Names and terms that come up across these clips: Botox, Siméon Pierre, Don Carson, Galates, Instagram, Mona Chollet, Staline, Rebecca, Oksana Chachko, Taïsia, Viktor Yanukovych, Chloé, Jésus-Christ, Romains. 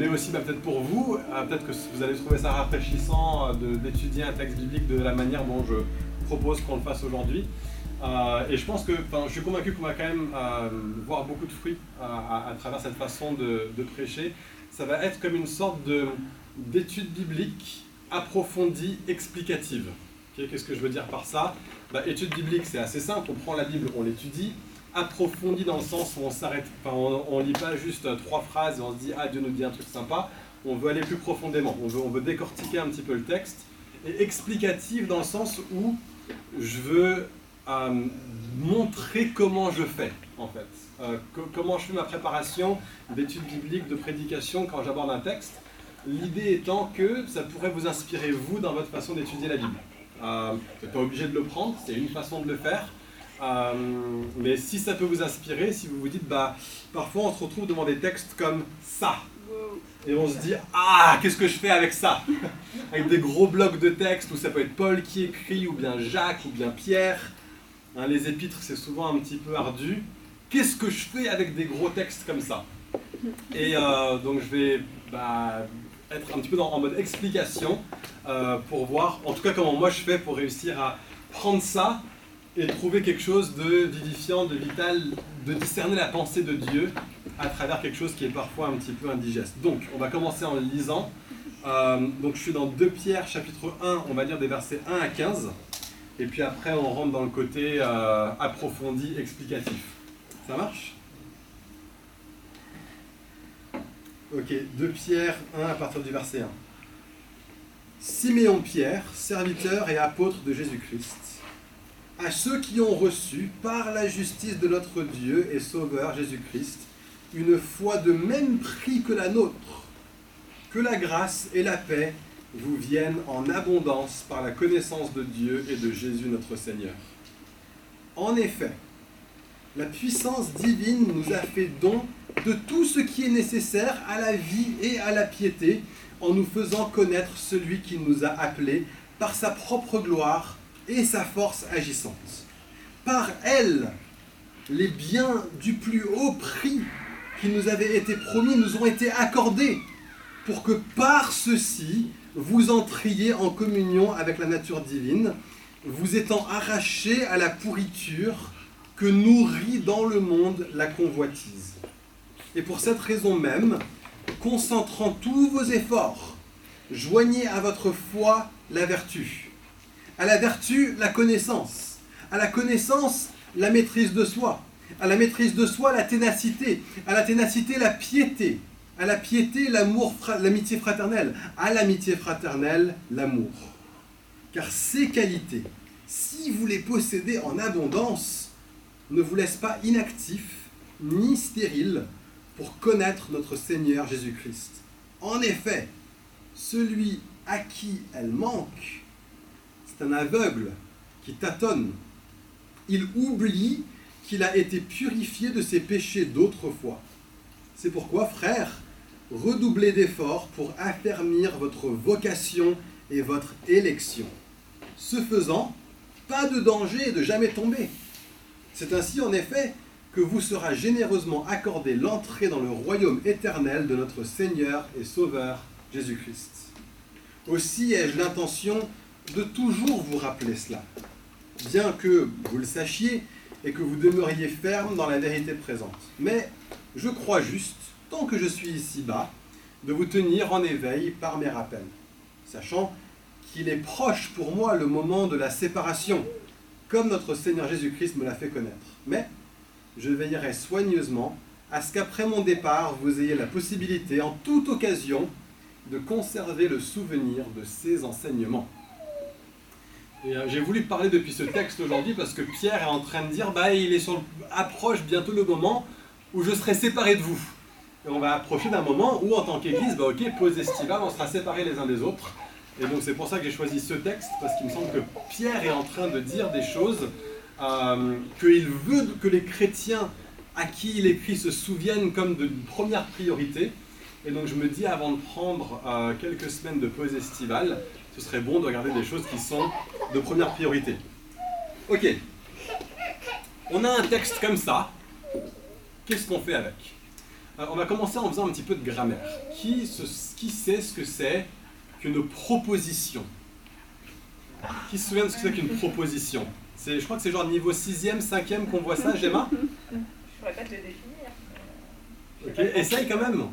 mais aussi peut-être pour vous, peut-être que vous allez trouver ça rafraîchissant d'étudier un texte biblique de la manière dont je propose qu'on le fasse aujourd'hui. Et je pense que, je suis convaincu qu'on va quand même voir beaucoup de fruits à travers cette façon de prêcher. Ça va être comme une sorte d'étude biblique approfondie, explicative. Okay, qu'est-ce que je veux dire par ça ? Étude biblique, c'est assez simple, on prend la Bible, on l'étudie. Approfondie dans le sens où on s'arrête, on lit pas juste trois phrases et on se dit « Ah, Dieu nous dit un truc sympa », on veut aller plus profondément, on veut décortiquer un petit peu le texte. Et explicative dans le sens où je veux... montrer comment je fais en fait, comment je fais ma préparation d'études bibliques, de prédication quand j'aborde un texte, l'idée étant que ça pourrait vous inspirer vous dans votre façon d'étudier la Bible. Vous n'êtes pas obligé de le prendre, c'est une façon de le faire, mais si ça peut vous inspirer, si vous vous dites parfois on se retrouve devant des textes comme ça et on se dit « Ah, qu'est-ce que je fais avec ça ?» avec des gros blocs de texte où ça peut être Paul qui écrit ou bien Jacques ou bien Pierre. Hein, les épîtres, c'est souvent un petit peu ardu. Qu'est-ce que je fais avec des gros textes comme ça ? Et donc je vais être un petit peu en mode explication pour voir, en tout cas comment moi je fais pour réussir à prendre ça et trouver quelque chose de vivifiant, de vital, de discerner la pensée de Dieu à travers quelque chose qui est parfois un petit peu indigeste. Donc on va commencer en lisant. Donc je suis dans 2 Pierre chapitre 1, on va lire des versets 1 à 15. Et puis après, on rentre dans le côté approfondi, explicatif. Ça marche ? Ok, 2 Pierre 1 à partir du verset 1. « Siméon Pierre, serviteur et apôtre de Jésus-Christ, à ceux qui ont reçu, par la justice de notre Dieu et Sauveur Jésus-Christ, une foi de même prix que la nôtre, que la grâce et la paix vous viennent en abondance par la connaissance de Dieu et de Jésus notre Seigneur. En effet, la puissance divine nous a fait don de tout ce qui est nécessaire à la vie et à la piété, en nous faisant connaître celui qui nous a appelés par sa propre gloire et sa force agissante. Par elle, les biens du plus haut prix qui nous avaient été promis nous ont été accordés, pour que par ceci, vous entriez en communion avec la nature divine, vous étant arrachés à la pourriture que nourrit dans le monde la convoitise. Et pour cette raison même, concentrant tous vos efforts, joignez à votre foi la vertu, à la vertu la connaissance, à la connaissance la maîtrise de soi, à la maîtrise de soi la ténacité, à la ténacité la piété, à la piété, l'amour, l'amitié fraternelle. À l'amitié fraternelle, l'amour. Car ces qualités, si vous les possédez en abondance, ne vous laissent pas inactifs ni stériles pour connaître notre Seigneur Jésus-Christ. En effet, celui à qui elle manque, c'est un aveugle qui tâtonne. Il oublie qu'il a été purifié de ses péchés d'autrefois. C'est pourquoi, frères, redoublez d'efforts pour affermir votre vocation et votre élection. Ce faisant, pas de danger de jamais tomber. C'est ainsi en effet que vous sera généreusement accordé l'entrée dans le royaume éternel de notre Seigneur et Sauveur Jésus-Christ. Aussi ai-je l'intention de toujours vous rappeler cela, bien que vous le sachiez et que vous demeuriez ferme dans la vérité présente. Mais je crois juste, tant que je suis ici-bas, de vous tenir en éveil par mes rappels, sachant qu'il est proche pour moi le moment de la séparation, comme notre Seigneur Jésus-Christ me l'a fait connaître. Mais je veillerai soigneusement à ce qu'après mon départ, vous ayez la possibilité, en toute occasion, de conserver le souvenir de ces enseignements. » Et j'ai voulu parler depuis ce texte aujourd'hui parce que Pierre est en train de dire il est approche bientôt le moment où je serai séparé de vous. Et on va approcher d'un moment où, en tant qu'Église, pause estivale, on sera séparés les uns des autres. Et donc c'est pour ça que j'ai choisi ce texte, parce qu'il me semble que Pierre est en train de dire des choses qu'il veut que les chrétiens à qui il écrit se souviennent comme d'une première priorité. Et donc je me dis, avant de prendre quelques semaines de pause estivale, ce serait bon de regarder des choses qui sont de première priorité. Ok. On a un texte comme ça. Qu'est-ce qu'on fait avec ? on va commencer en faisant un petit peu de grammaire. Qui sait ce que c'est qu'une proposition? Qui se souvient de ce que c'est qu'une proposition? Je crois que c'est genre niveau 6e, 5e qu'on voit ça, Gemma? Je ne pourrais pas te le définir. Ok, essaye quand même.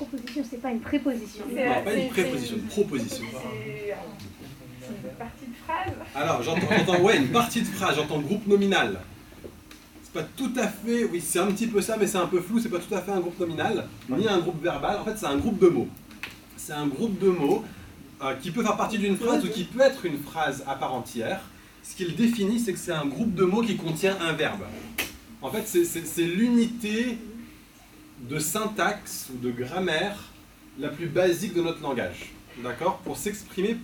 Une proposition, c'est pas une préposition. Non, pas une préposition, une proposition. C'est une partie de phrase. Alors, j'entends ouais, une partie de phrase, j'entends groupe nominal. C'est pas tout à fait, oui, c'est un petit peu ça, mais c'est un peu flou, c'est pas tout à fait un groupe nominal, ni un groupe verbal. En fait, c'est un groupe de mots. C'est un groupe de mots qui peut faire partie d'une phrase ou qui peut être une phrase à part entière. Ce qu'il définit, c'est que c'est un groupe de mots qui contient un verbe. En fait, c'est l'unité de syntaxe ou de grammaire la plus basique de notre langage. D'accord? Pour s'exprimer,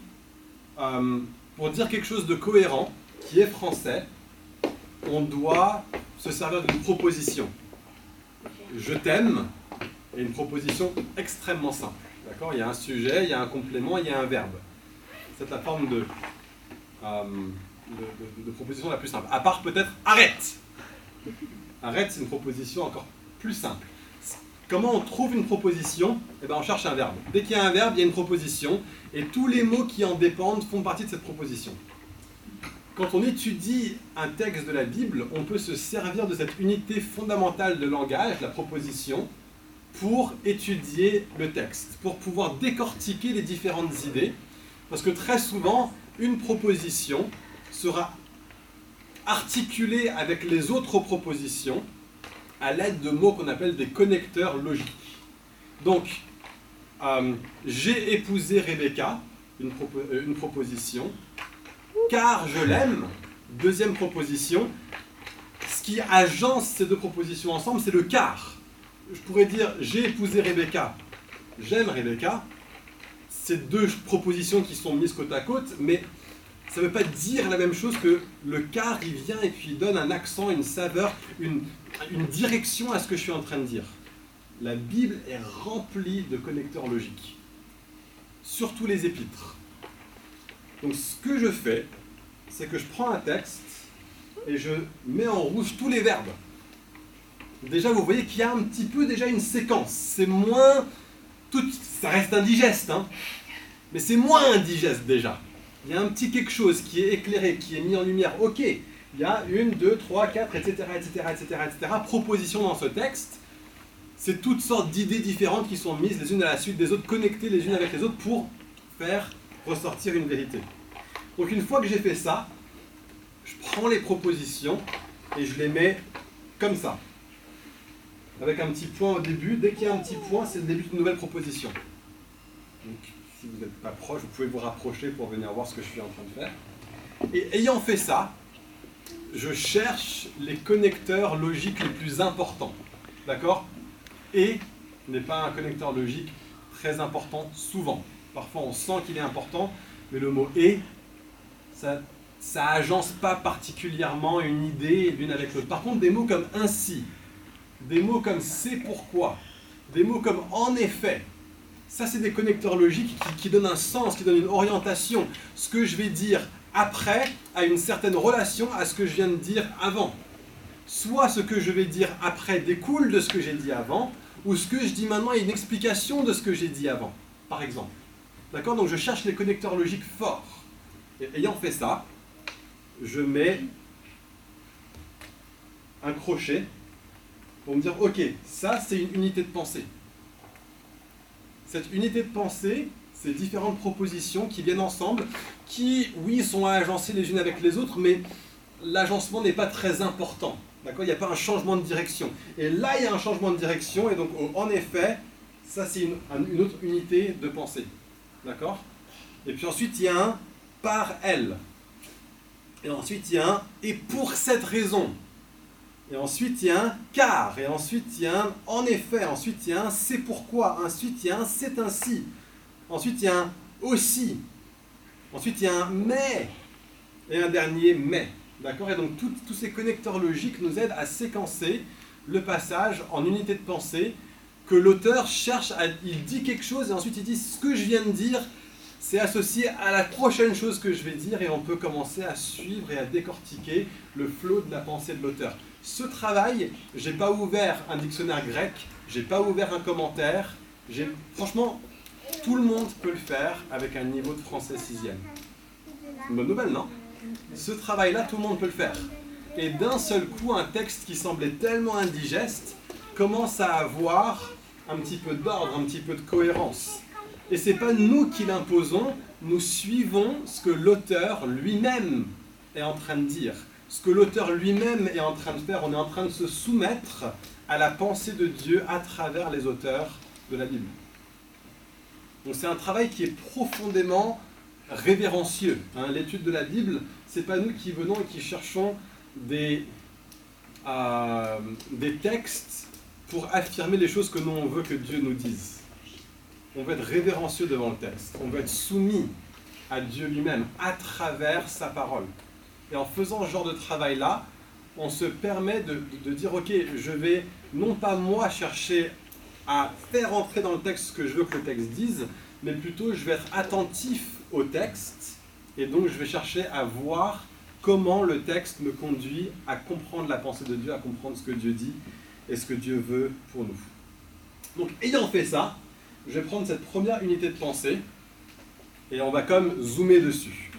pour dire quelque chose de cohérent, qui est français, on doit se servir d'une proposition. Je t'aime est une proposition extrêmement simple. D'accord? Il y a un sujet, il y a un complément, il y a un verbe. C'est la forme de proposition la plus simple. À part peut-être arrête! Arrête, c'est une proposition encore plus simple. Comment on trouve une proposition? Eh bien, on cherche un verbe. Dès qu'il y a un verbe, il y a une proposition. Et tous les mots qui en dépendent font partie de cette proposition. Quand on étudie un texte de la Bible, on peut se servir de cette unité fondamentale de langage, la proposition, pour étudier le texte, pour pouvoir décortiquer les différentes idées. Parce que très souvent, une proposition sera articulée avec les autres propositions à l'aide de mots qu'on appelle des connecteurs logiques. Donc, j'ai épousé Rebecca, une proposition, car je l'aime, deuxième proposition. Ce qui agence ces deux propositions ensemble, c'est le car. Je pourrais dire, j'ai épousé Rebecca, j'aime Rebecca. Ces deux propositions qui sont mises côte à côte, mais ça ne veut pas dire la même chose que le car, il vient et puis il donne un accent, une saveur, une direction à ce que je suis en train de dire. La Bible est remplie de connecteurs logiques, surtout les épîtres. Donc ce que je fais, c'est que je prends un texte et je mets en rouge tous les verbes. Déjà, vous voyez qu'il y a un petit peu déjà une séquence. C'est moins... ça reste indigeste, hein, mais c'est moins indigeste déjà. Il y a un petit quelque chose qui est éclairé, qui est mis en lumière. Ok, il y a une, deux, trois, quatre, etc., etc., etc., etc. Propositions dans ce texte. C'est toutes sortes d'idées différentes qui sont mises les unes à la suite des autres, connectées les unes avec les autres pour faire ressortir une vérité. Donc une fois que j'ai fait ça, je prends les propositions et je les mets comme ça. Avec un petit point au début. Dès qu'il y a un petit point, c'est le début d'une nouvelle proposition. Donc, si vous n'êtes pas proche, vous pouvez vous rapprocher pour venir voir ce que je suis en train de faire. Et ayant fait ça, je cherche les connecteurs logiques les plus importants. D'accord? Et n'est pas un connecteur logique très important souvent. Parfois on sent qu'il est important, mais le mot « et », ça agence pas particulièrement une idée l'une avec l'autre. Par contre, des mots comme « ainsi », des mots comme « c'est pourquoi », des mots comme « en effet », ça, c'est des connecteurs logiques qui donnent un sens, qui donnent une orientation. Ce que je vais dire après a une certaine relation à ce que je viens de dire avant. Soit ce que je vais dire après découle de ce que j'ai dit avant, ou ce que je dis maintenant est une explication de ce que j'ai dit avant, par exemple. D'accord? Donc je cherche les connecteurs logiques forts. Et ayant fait ça, je mets un crochet pour me dire « Ok, ça c'est une unité de pensée ». Cette unité de pensée, ces différentes propositions qui viennent ensemble, qui, oui, sont agencées les unes avec les autres, mais l'agencement n'est pas très important. D'accord ? Il n'y a pas un changement de direction. Et là, il y a un changement de direction, et donc, en effet, ça, c'est une autre unité de pensée. D'accord ? Et puis ensuite, il y a un « par elle ». Et ensuite, il y a un « et pour cette raison ». Et ensuite, il y a un « car », et ensuite, il y a un « en effet », ensuite, il y a un « c'est pourquoi », ensuite, il y a un « c'est ainsi », ensuite, il y a un « aussi », ensuite, il y a un « mais », et un dernier « mais ». D'accord? Et donc, tous ces connecteurs logiques nous aident à séquencer le passage en unité de pensée que l'auteur cherche, il dit quelque chose, et ensuite, il dit « ce que je viens de dire c'est associé à la prochaine chose que je vais dire et on peut commencer à suivre et à décortiquer le flot de la pensée de l'auteur. Ce travail, j'ai pas ouvert un dictionnaire grec, j'ai pas ouvert un commentaire, franchement, tout le monde peut le faire avec un niveau de français 6e. Une bonne nouvelle, non? Ce travail-là, tout le monde peut le faire. Et d'un seul coup, un texte qui semblait tellement indigeste commence à avoir un petit peu d'ordre, un petit peu de cohérence. Et c'est pas nous qui l'imposons, nous suivons ce que l'auteur lui-même est en train de dire. Ce que l'auteur lui-même est en train de faire, on est en train de se soumettre à la pensée de Dieu à travers les auteurs de la Bible. Donc c'est un travail qui est profondément révérencieux. L'étude de la Bible, c'est pas nous qui venons et qui cherchons des textes pour affirmer les choses que nous on veut que Dieu nous dise. On veut être révérencieux devant le texte, on veut être soumis à Dieu lui-même à travers sa parole. Et en faisant ce genre de travail-là, on se permet de dire « Ok, je vais non pas moi chercher à faire entrer dans le texte ce que je veux que le texte dise, mais plutôt je vais être attentif au texte et donc je vais chercher à voir comment le texte me conduit à comprendre la pensée de Dieu, à comprendre ce que Dieu dit et ce que Dieu veut pour nous. » Donc, ayant fait ça, je vais prendre cette première unité de pensée et on va comme zoomer dessus.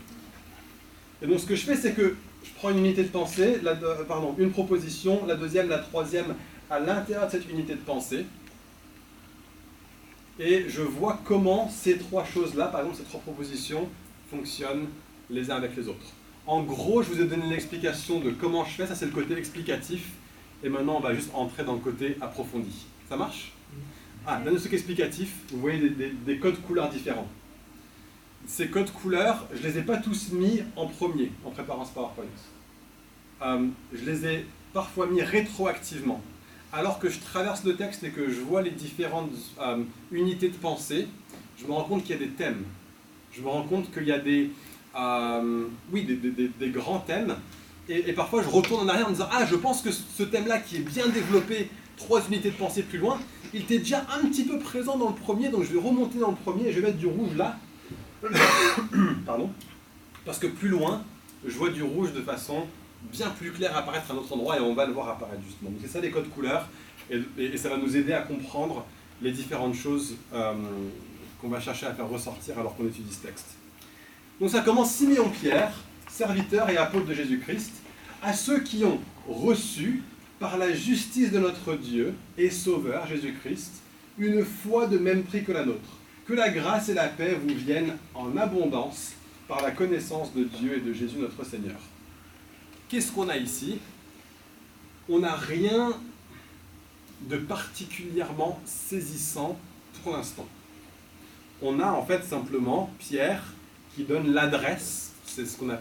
Et donc ce que je fais, c'est que je prends une unité de pensée, une proposition, la deuxième, la troisième, à l'intérieur de cette unité de pensée. Et je vois comment ces trois choses-là, par exemple ces trois propositions, fonctionnent les uns avec les autres. En gros, je vous ai donné l'explication de comment je fais, ça c'est le côté explicatif. Et maintenant, on va juste entrer dans le côté approfondi. Ça marche? Dans le truc explicatif, vous voyez des codes couleurs différents. Ces codes couleurs, je ne les ai pas tous mis en premier, en préparant ce PowerPoint. Je les ai parfois mis rétroactivement. Alors que je traverse le texte et que je vois les différentes unités de pensée, je me rends compte qu'il y a des thèmes. Je me rends compte qu'il y a des grands thèmes. Et parfois, je retourne en arrière en me disant « Ah, je pense que ce thème-là qui est bien développé, 3 unités de pensée plus loin, il était déjà un petit peu présent dans le premier, donc je vais remonter dans le premier et je vais mettre du rouge là. » Pardon. Parce que plus loin, je vois du rouge de façon bien plus claire apparaître à un autre endroit et on va le voir apparaître justement. Donc c'est ça les codes couleurs et ça va nous aider à comprendre les différentes choses qu'on va chercher à faire ressortir alors qu'on étudie ce texte. Donc ça commence: Siméon Pierre, serviteur et apôtre de Jésus-Christ, à ceux qui ont reçu par la justice de notre Dieu et Sauveur Jésus-Christ une foi de même prix que la nôtre. Que la grâce et la paix vous viennent en abondance par la connaissance de Dieu et de Jésus notre Seigneur. Qu'est-ce qu'on a ici? On n'a rien de particulièrement saisissant pour l'instant. On a en fait simplement Pierre qui donne l'adresse, c'est comme ça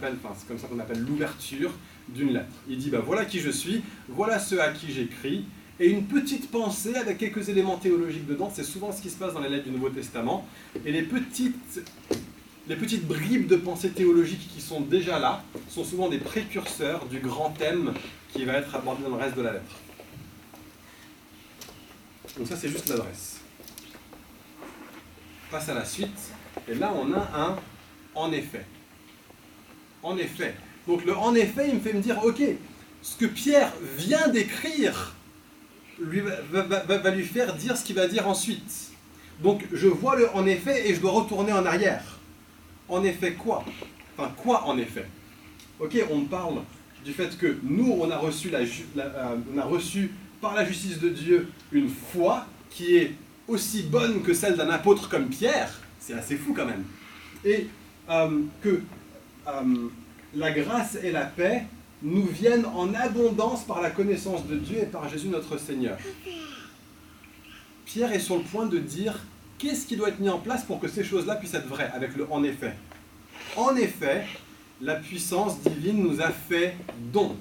qu'on appelle l'ouverture d'une lettre. Il dit voilà qui je suis, voilà ceux à qui j'écris. Et une petite pensée avec quelques éléments théologiques dedans, c'est souvent ce qui se passe dans les lettres du Nouveau Testament. Et les petites bribes de pensée théologique qui sont déjà là sont souvent des précurseurs du grand thème qui va être abordé dans le reste de la lettre. Donc ça, c'est juste l'adresse. On passe à la suite. Et là, on a un « en effet ». En effet. Donc le « en effet », il me fait me dire « Ok, ce que Pierre vient d'écrire » va lui faire dire ce qu'il va dire ensuite. Donc je vois le « en effet » et je dois retourner en arrière. En effet quoi? Enfin, quoi en effet? Ok, on parle du fait que nous, on a reçu par la justice de Dieu une foi qui est aussi bonne que celle d'un apôtre comme Pierre. C'est assez fou quand même. Et que la grâce et la paix nous viennent en abondance par la connaissance de Dieu et par Jésus notre Seigneur. Pierre est sur le point de dire qu'est-ce qui doit être mis en place pour que ces choses-là puissent être vraies, avec le « en effet ». En effet, la puissance divine nous a fait don.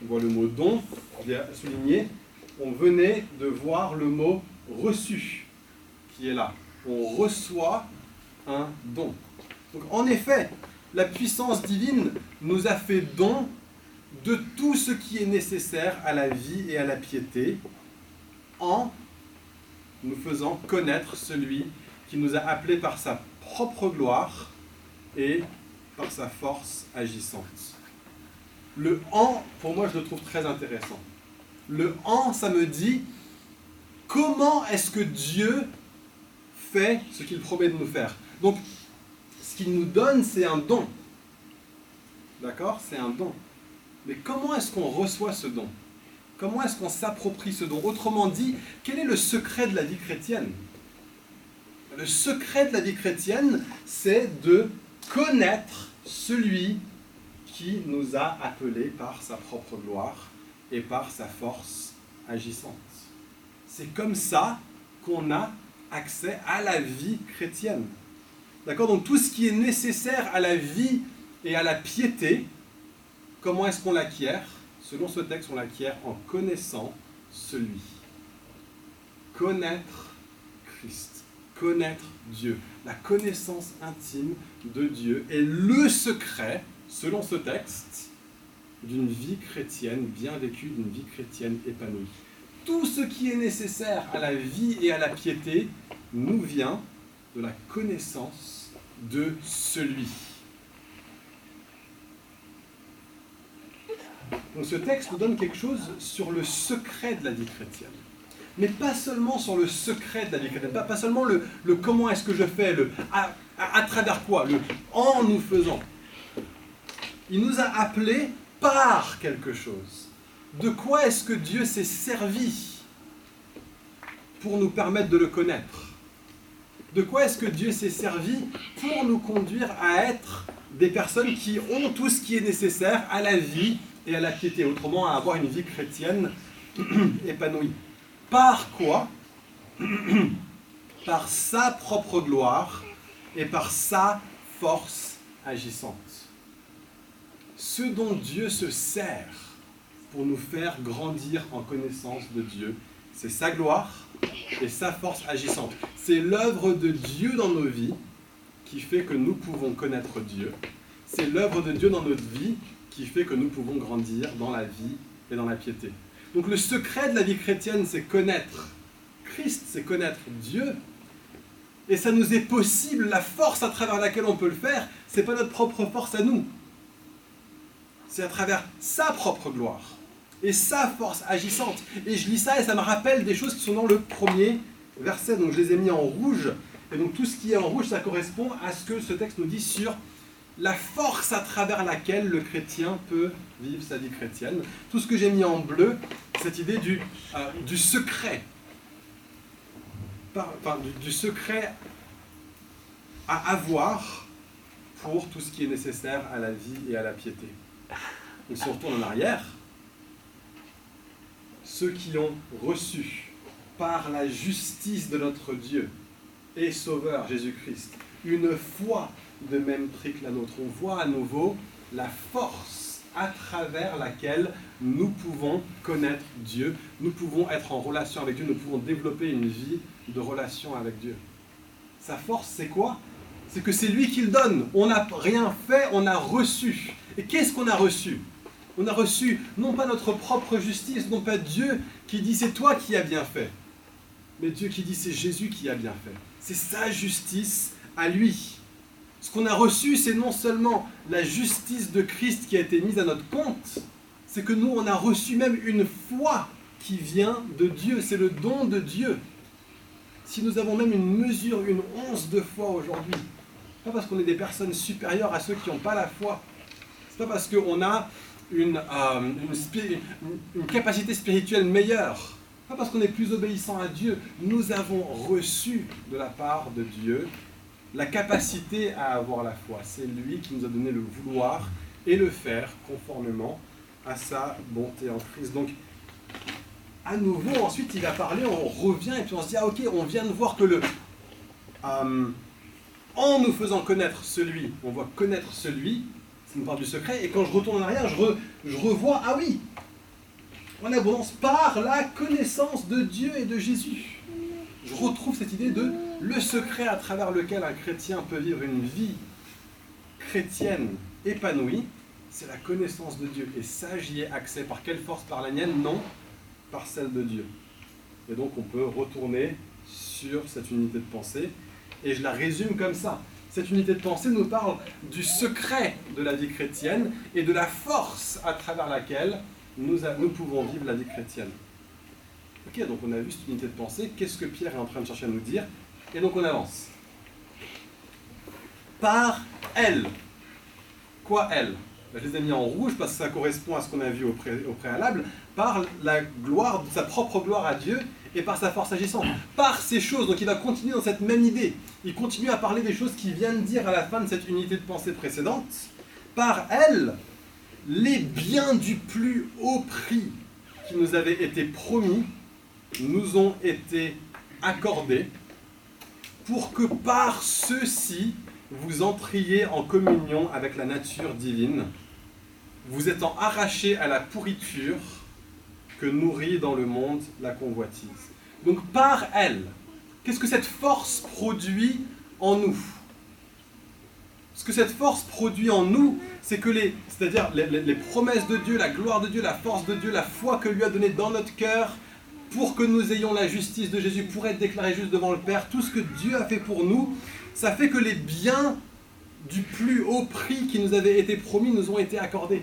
On voit le mot « don », je l'ai souligné. On venait de voir le mot « reçu » qui est là. On reçoit un don. Donc en effet, la puissance divine nous a fait don de tout ce qui est nécessaire à la vie et à la piété en nous faisant connaître celui qui nous a appelés par sa propre gloire et par sa force agissante. Le « en », pour moi, je le trouve très intéressant. Le « en », ça me dit comment est-ce que Dieu fait ce qu'il promet de nous faire. Donc, ce qu'il nous donne, c'est un don. D'accord ? C'est un don. Mais comment est-ce qu'on reçoit ce don ? Comment est-ce qu'on s'approprie ce don ? Autrement dit, quel est le secret de la vie chrétienne ? Le secret de la vie chrétienne, c'est de connaître celui qui nous a appelés par sa propre gloire et par sa force agissante. C'est comme ça qu'on a accès à la vie chrétienne. D'accord ? Donc tout ce qui est nécessaire à la vie et à la piété, comment est-ce qu'on l'acquiert ? Selon ce texte, on l'acquiert en connaissant celui. Connaître Christ, connaître Dieu, la connaissance intime de Dieu est le secret, selon ce texte, d'une vie chrétienne bien vécue, d'une vie chrétienne épanouie. Tout ce qui est nécessaire à la vie et à la piété nous vient de la connaissance de celui. Donc ce texte nous donne quelque chose sur le secret de la vie chrétienne. Mais pas seulement sur le secret de la vie chrétienne, pas seulement le comment est-ce que je fais, le à travers quoi, le en nous faisant. Il nous a appelés par quelque chose. De quoi est-ce que Dieu s'est servi pour nous permettre de le connaître ? De quoi est-ce que Dieu s'est servi pour nous conduire à être des personnes qui ont tout ce qui est nécessaire à la vie et à la piété, autrement à avoir une vie chrétienne épanouie. Par quoi ? Par sa propre gloire et par sa force agissante. Ce dont Dieu se sert pour nous faire grandir en connaissance de Dieu, c'est sa gloire et sa force agissante. C'est l'œuvre de Dieu dans nos vies qui fait que nous pouvons connaître Dieu. C'est l'œuvre de Dieu dans notre vie qui fait que nous pouvons grandir dans la vie et dans la piété. Donc le secret de la vie chrétienne, c'est connaître Christ, c'est connaître Dieu. Et ça nous est possible, la force à travers laquelle on peut le faire, c'est pas notre propre force à nous. C'est à travers sa propre gloire et sa force agissante. Et je lis ça et ça me rappelle des choses qui sont dans le premier verset. Donc je les ai mis en rouge. Et donc tout ce qui est en rouge, ça correspond à ce que ce texte nous dit sur la force à travers laquelle le chrétien peut vivre sa vie chrétienne. Tout ce que j'ai mis en bleu, cette idée du secret. Du secret à avoir pour tout ce qui est nécessaire à la vie et à la piété. Et si on retourne en arrière, ceux qui ont reçu par la justice de notre Dieu et Sauveur Jésus-Christ une foi de même prix que la nôtre. On voit à nouveau la force à travers laquelle nous pouvons connaître Dieu, nous pouvons être en relation avec Dieu, nous pouvons développer une vie de relation avec Dieu. Sa force, c'est quoi ? C'est que c'est lui qui le donne. On n'a rien fait, on a reçu. Et qu'est-ce qu'on a reçu ? On a reçu non pas notre propre justice, non pas Dieu qui dit c'est toi qui as bien fait, mais Dieu qui dit c'est Jésus qui a bien fait. C'est sa justice à lui. Ce qu'on a reçu, c'est non seulement la justice de Christ qui a été mise à notre compte, c'est que nous, on a reçu même une foi qui vient de Dieu. C'est le don de Dieu. Si nous avons même une mesure, une once de foi aujourd'hui, pas parce qu'on est des personnes supérieures à ceux qui n'ont pas la foi, c'est pas parce qu'on a une capacité spirituelle meilleure, pas parce qu'on est plus obéissant à Dieu, nous avons reçu de la part de Dieu la capacité à avoir la foi. C'est lui qui nous a donné le vouloir et le faire conformément à sa bonté en Christ. Donc, à nouveau, ensuite, il a parlé, on revient et puis on se dit « Ah ok, on vient de voir que le... en nous faisant connaître celui, on voit connaître celui, ça nous parle du secret, et quand je retourne en arrière, je revois « Ah oui, en abondance, par la connaissance de Dieu et de Jésus ». Je retrouve cette idée de le secret à travers lequel un chrétien peut vivre une vie chrétienne épanouie, c'est la connaissance de Dieu. Et ça, j'y ai accès. Par quelle force ? Par la mienne ? Non, par celle de Dieu. Et donc, on peut retourner sur cette unité de pensée. Et je la résume comme ça. Cette unité de pensée nous parle du secret de la vie chrétienne et de la force à travers laquelle nous pouvons vivre la vie chrétienne. Ok, donc on a vu cette unité de pensée, qu'est-ce que Pierre est en train de chercher à nous dire? Et donc on avance. Par elle. Quoi elle? Je les ai mis en rouge parce que ça correspond à ce qu'on a vu au préalable. Par la gloire, sa propre gloire à Dieu et par sa force agissante. Par ces choses, donc il va continuer dans cette même idée. Il continue à parler des choses qu'il vient de dire à la fin de cette unité de pensée précédente. Par elle, les biens du plus haut prix qui nous avaient été promis nous ont été accordés pour que par ceux-ci, vous entriez en communion avec la nature divine, vous étant arrachés à la pourriture que nourrit dans le monde la convoitise. Donc par elle, qu'est-ce que cette force produit en nous? Ce que cette force produit en nous, c'est que les promesses de Dieu, la gloire de Dieu, la force de Dieu, la foi que lui a donnée dans notre cœur, pour que nous ayons la justice de Jésus, pour être déclarés justes devant le Père, tout ce que Dieu a fait pour nous, ça fait que les biens du plus haut prix qui nous avaient été promis nous ont été accordés.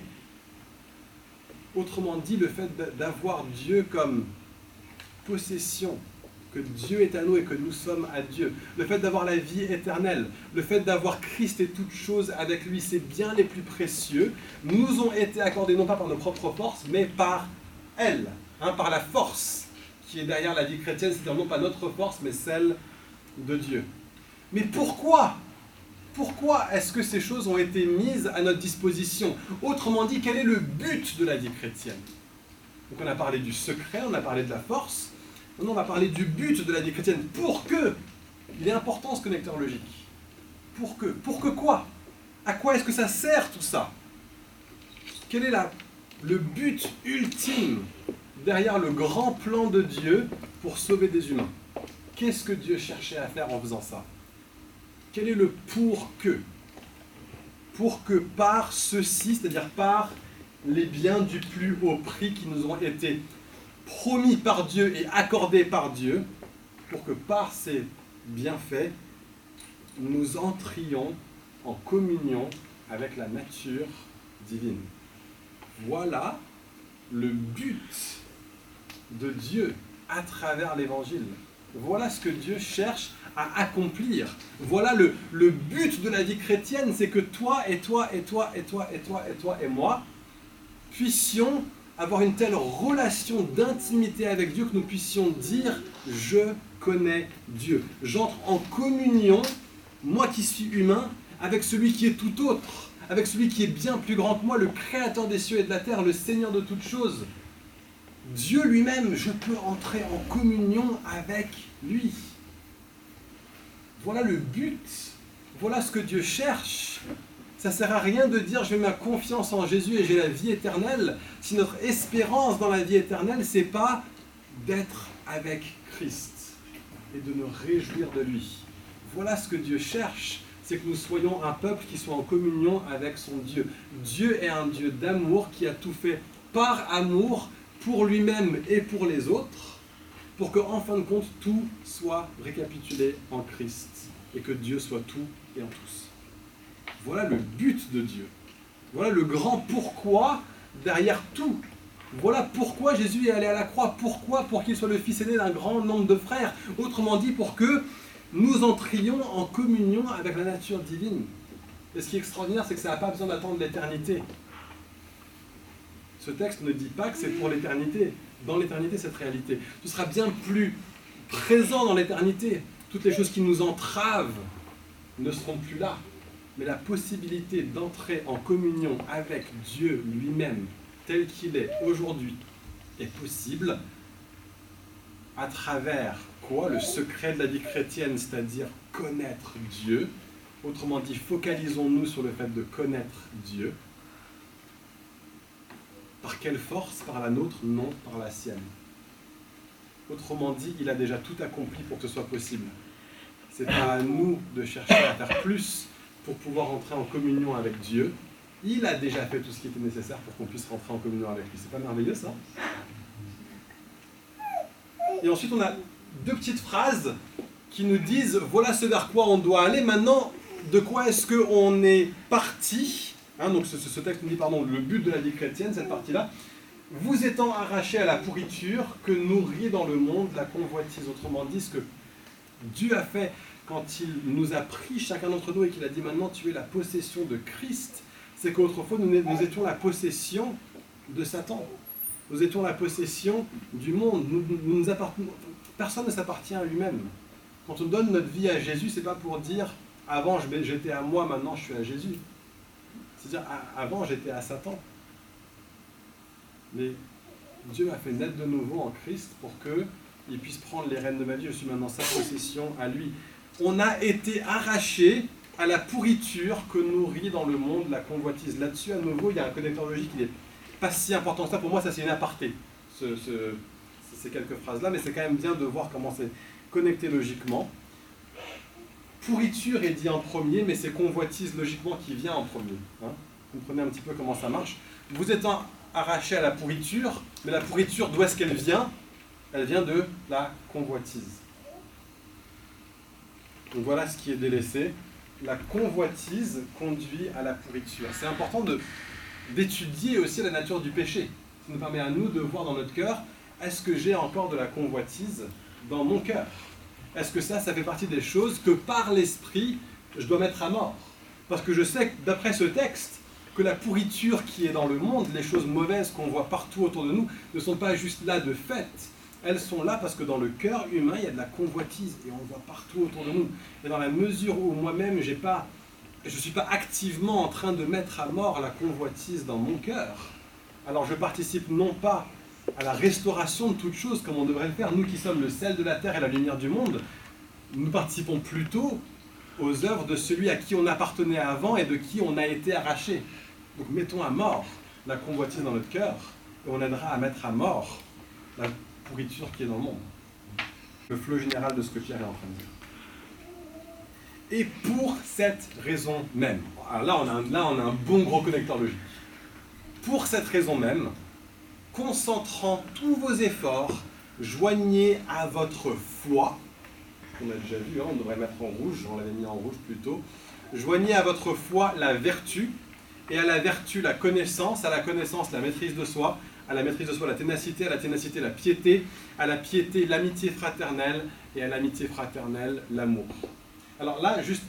Autrement dit, le fait d'avoir Dieu comme possession, que Dieu est à nous et que nous sommes à Dieu, le fait d'avoir la vie éternelle, le fait d'avoir Christ et toutes choses avec lui, ces biens les plus précieux, nous ont été accordés non pas par nos propres forces, mais par elle, par la force qui est derrière la vie chrétienne, c'est-à-dire non pas notre force, mais celle de Dieu. Mais pourquoi est-ce que ces choses ont été mises à notre disposition? Autrement dit, quel est le but de la vie chrétienne? Donc on a parlé du secret, on a parlé de la force. Maintenant on va parler du but de la vie chrétienne. Pour que? Il est important ce connecteur logique. Pour que? Pour que quoi? À quoi est-ce que ça sert tout ça? Quel est le but ultime derrière le grand plan de Dieu pour sauver des humains? Qu'est-ce que Dieu cherchait à faire en faisant ça? Quel est le pour que? Pour que par ceci, c'est-à-dire par les biens du plus haut prix qui nous ont été promis par Dieu et accordés par Dieu, pour que par ces bienfaits, nous entrions en communion avec la nature divine. Voilà le but de Dieu à travers l'Évangile. Voilà ce que Dieu cherche à accomplir. Voilà le but de la vie chrétienne, c'est que toi et toi et toi et toi et toi et toi et moi puissions avoir une telle relation d'intimité avec Dieu que nous puissions dire « Je connais Dieu ». J'entre en communion, moi qui suis humain, avec celui qui est tout autre, avec celui qui est bien plus grand que moi, le Créateur des cieux et de la terre, le Seigneur de toutes choses. Dieu lui-même, je peux entrer en communion avec lui. Voilà le but, voilà ce que Dieu cherche. Ça ne sert à rien de dire « je mets ma confiance en Jésus et j'ai la vie éternelle » si notre espérance dans la vie éternelle, c'est pas d'être avec Christ et de nous réjouir de lui. Voilà ce que Dieu cherche, c'est que nous soyons un peuple qui soit en communion avec son Dieu. Dieu est un Dieu d'amour qui a tout fait par amour pour lui-même et pour les autres, pour qu'en fin de compte, tout soit récapitulé en Christ, et que Dieu soit tout et en tous. Voilà le but de Dieu. Voilà le grand pourquoi derrière tout. Voilà pourquoi Jésus est allé à la croix. Pourquoi? Pour qu'il soit le fils aîné d'un grand nombre de frères. Autrement dit, pour que nous entrions en communion avec la nature divine. Et ce qui est extraordinaire, c'est que ça n'a pas besoin d'attendre l'éternité. Ce texte ne dit pas que c'est pour l'éternité, dans l'éternité cette réalité. Ce sera bien plus présent dans l'éternité. Toutes les choses qui nous entravent ne seront plus là. Mais la possibilité d'entrer en communion avec Dieu lui-même, tel qu'il est aujourd'hui, est possible à travers quoi? Le secret de la vie chrétienne, c'est-à-dire connaître Dieu. Autrement dit, focalisons-nous sur le fait de connaître Dieu. Par quelle force? Par la nôtre? Non, par la sienne. Autrement dit, il a déjà tout accompli pour que ce soit possible. C'est pas à nous de chercher à faire plus pour pouvoir entrer en communion avec Dieu. Il a déjà fait tout ce qui était nécessaire pour qu'on puisse rentrer en communion avec lui. C'est pas merveilleux ça? Et ensuite on a deux petites phrases qui nous disent voilà ce vers quoi on doit aller. Maintenant, de quoi est-ce qu'on est parti, hein, donc ce texte nous dit, pardon, le but de la vie chrétienne, cette partie-là, vous étant arrachés à la pourriture que nourrit dans le monde la convoitise. Autrement dit, ce que Dieu a fait quand il nous a pris chacun d'entre nous et qu'il a dit maintenant tu es la possession de Christ, c'est qu'autrefois nous étions la possession de Satan. Nous étions la possession du monde. Nous personne ne s'appartient à lui-même. Quand on donne notre vie à Jésus, c'est pas pour dire avant j'étais à moi, maintenant je suis à Jésus. C'est-à-dire avant j'étais à Satan. Mais Dieu m'a fait naître de nouveau en Christ pour qu'il puisse prendre les rênes de ma vie. Je suis maintenant sa possession à lui. On a été arrachés à la pourriture que nourrit dans le monde la convoitise. Là-dessus, à nouveau, il y a un connecteur logique qui n'est pas si important que ça. Pour moi, ça c'est une aparté, ces quelques phrases-là, mais c'est quand même bien de voir comment c'est connecté logiquement. Pourriture est dit en premier, mais c'est convoitise logiquement qui vient en premier. Hein, vous comprenez un petit peu comment ça marche. Vous êtes arrachés à la pourriture, mais la pourriture, d'où est-ce qu'elle vient? Elle vient de la convoitise. Donc voilà ce qui est délaissé. La convoitise conduit à la pourriture. C'est important d'étudier aussi la nature du péché. Ça nous permet à nous de voir dans notre cœur, est-ce que j'ai encore de la convoitise dans mon cœur? Est-ce que ça fait partie des choses que par l'esprit, je dois mettre à mort? Parce que je sais, d'après ce texte, que la pourriture qui est dans le monde, les choses mauvaises qu'on voit partout autour de nous, ne sont pas juste là de fait. Elles sont là parce que dans le cœur humain, il y a de la convoitise et on le voit partout autour de nous. Et dans la mesure où moi-même, je ne suis pas activement en train de mettre à mort la convoitise dans mon cœur, alors je participe non pas à la restauration de toutes choses comme on devrait le faire. Nous qui sommes le sel de la terre et la lumière du monde, nous participons plutôt aux œuvres de celui à qui on appartenait avant et de qui on a été arraché. Donc mettons à mort la convoitise dans notre cœur et on aidera à mettre à mort la pourriture qui est dans le monde. Le flot général de ce que Pierre est en train de dire. Et pour cette raison même, alors là on a un bon gros connecteur logique. Pour cette raison même, concentrant tous vos efforts, joignez à votre foi, qu'on a déjà vu, hein, on devrait mettre en rouge, on l'avait mis en rouge plus tôt, joignez à votre foi la vertu, et à la vertu la connaissance, à la connaissance la maîtrise de soi, à la maîtrise de soi la ténacité, à la ténacité la piété, à la piété l'amitié fraternelle, et à l'amitié fraternelle l'amour. Alors là, juste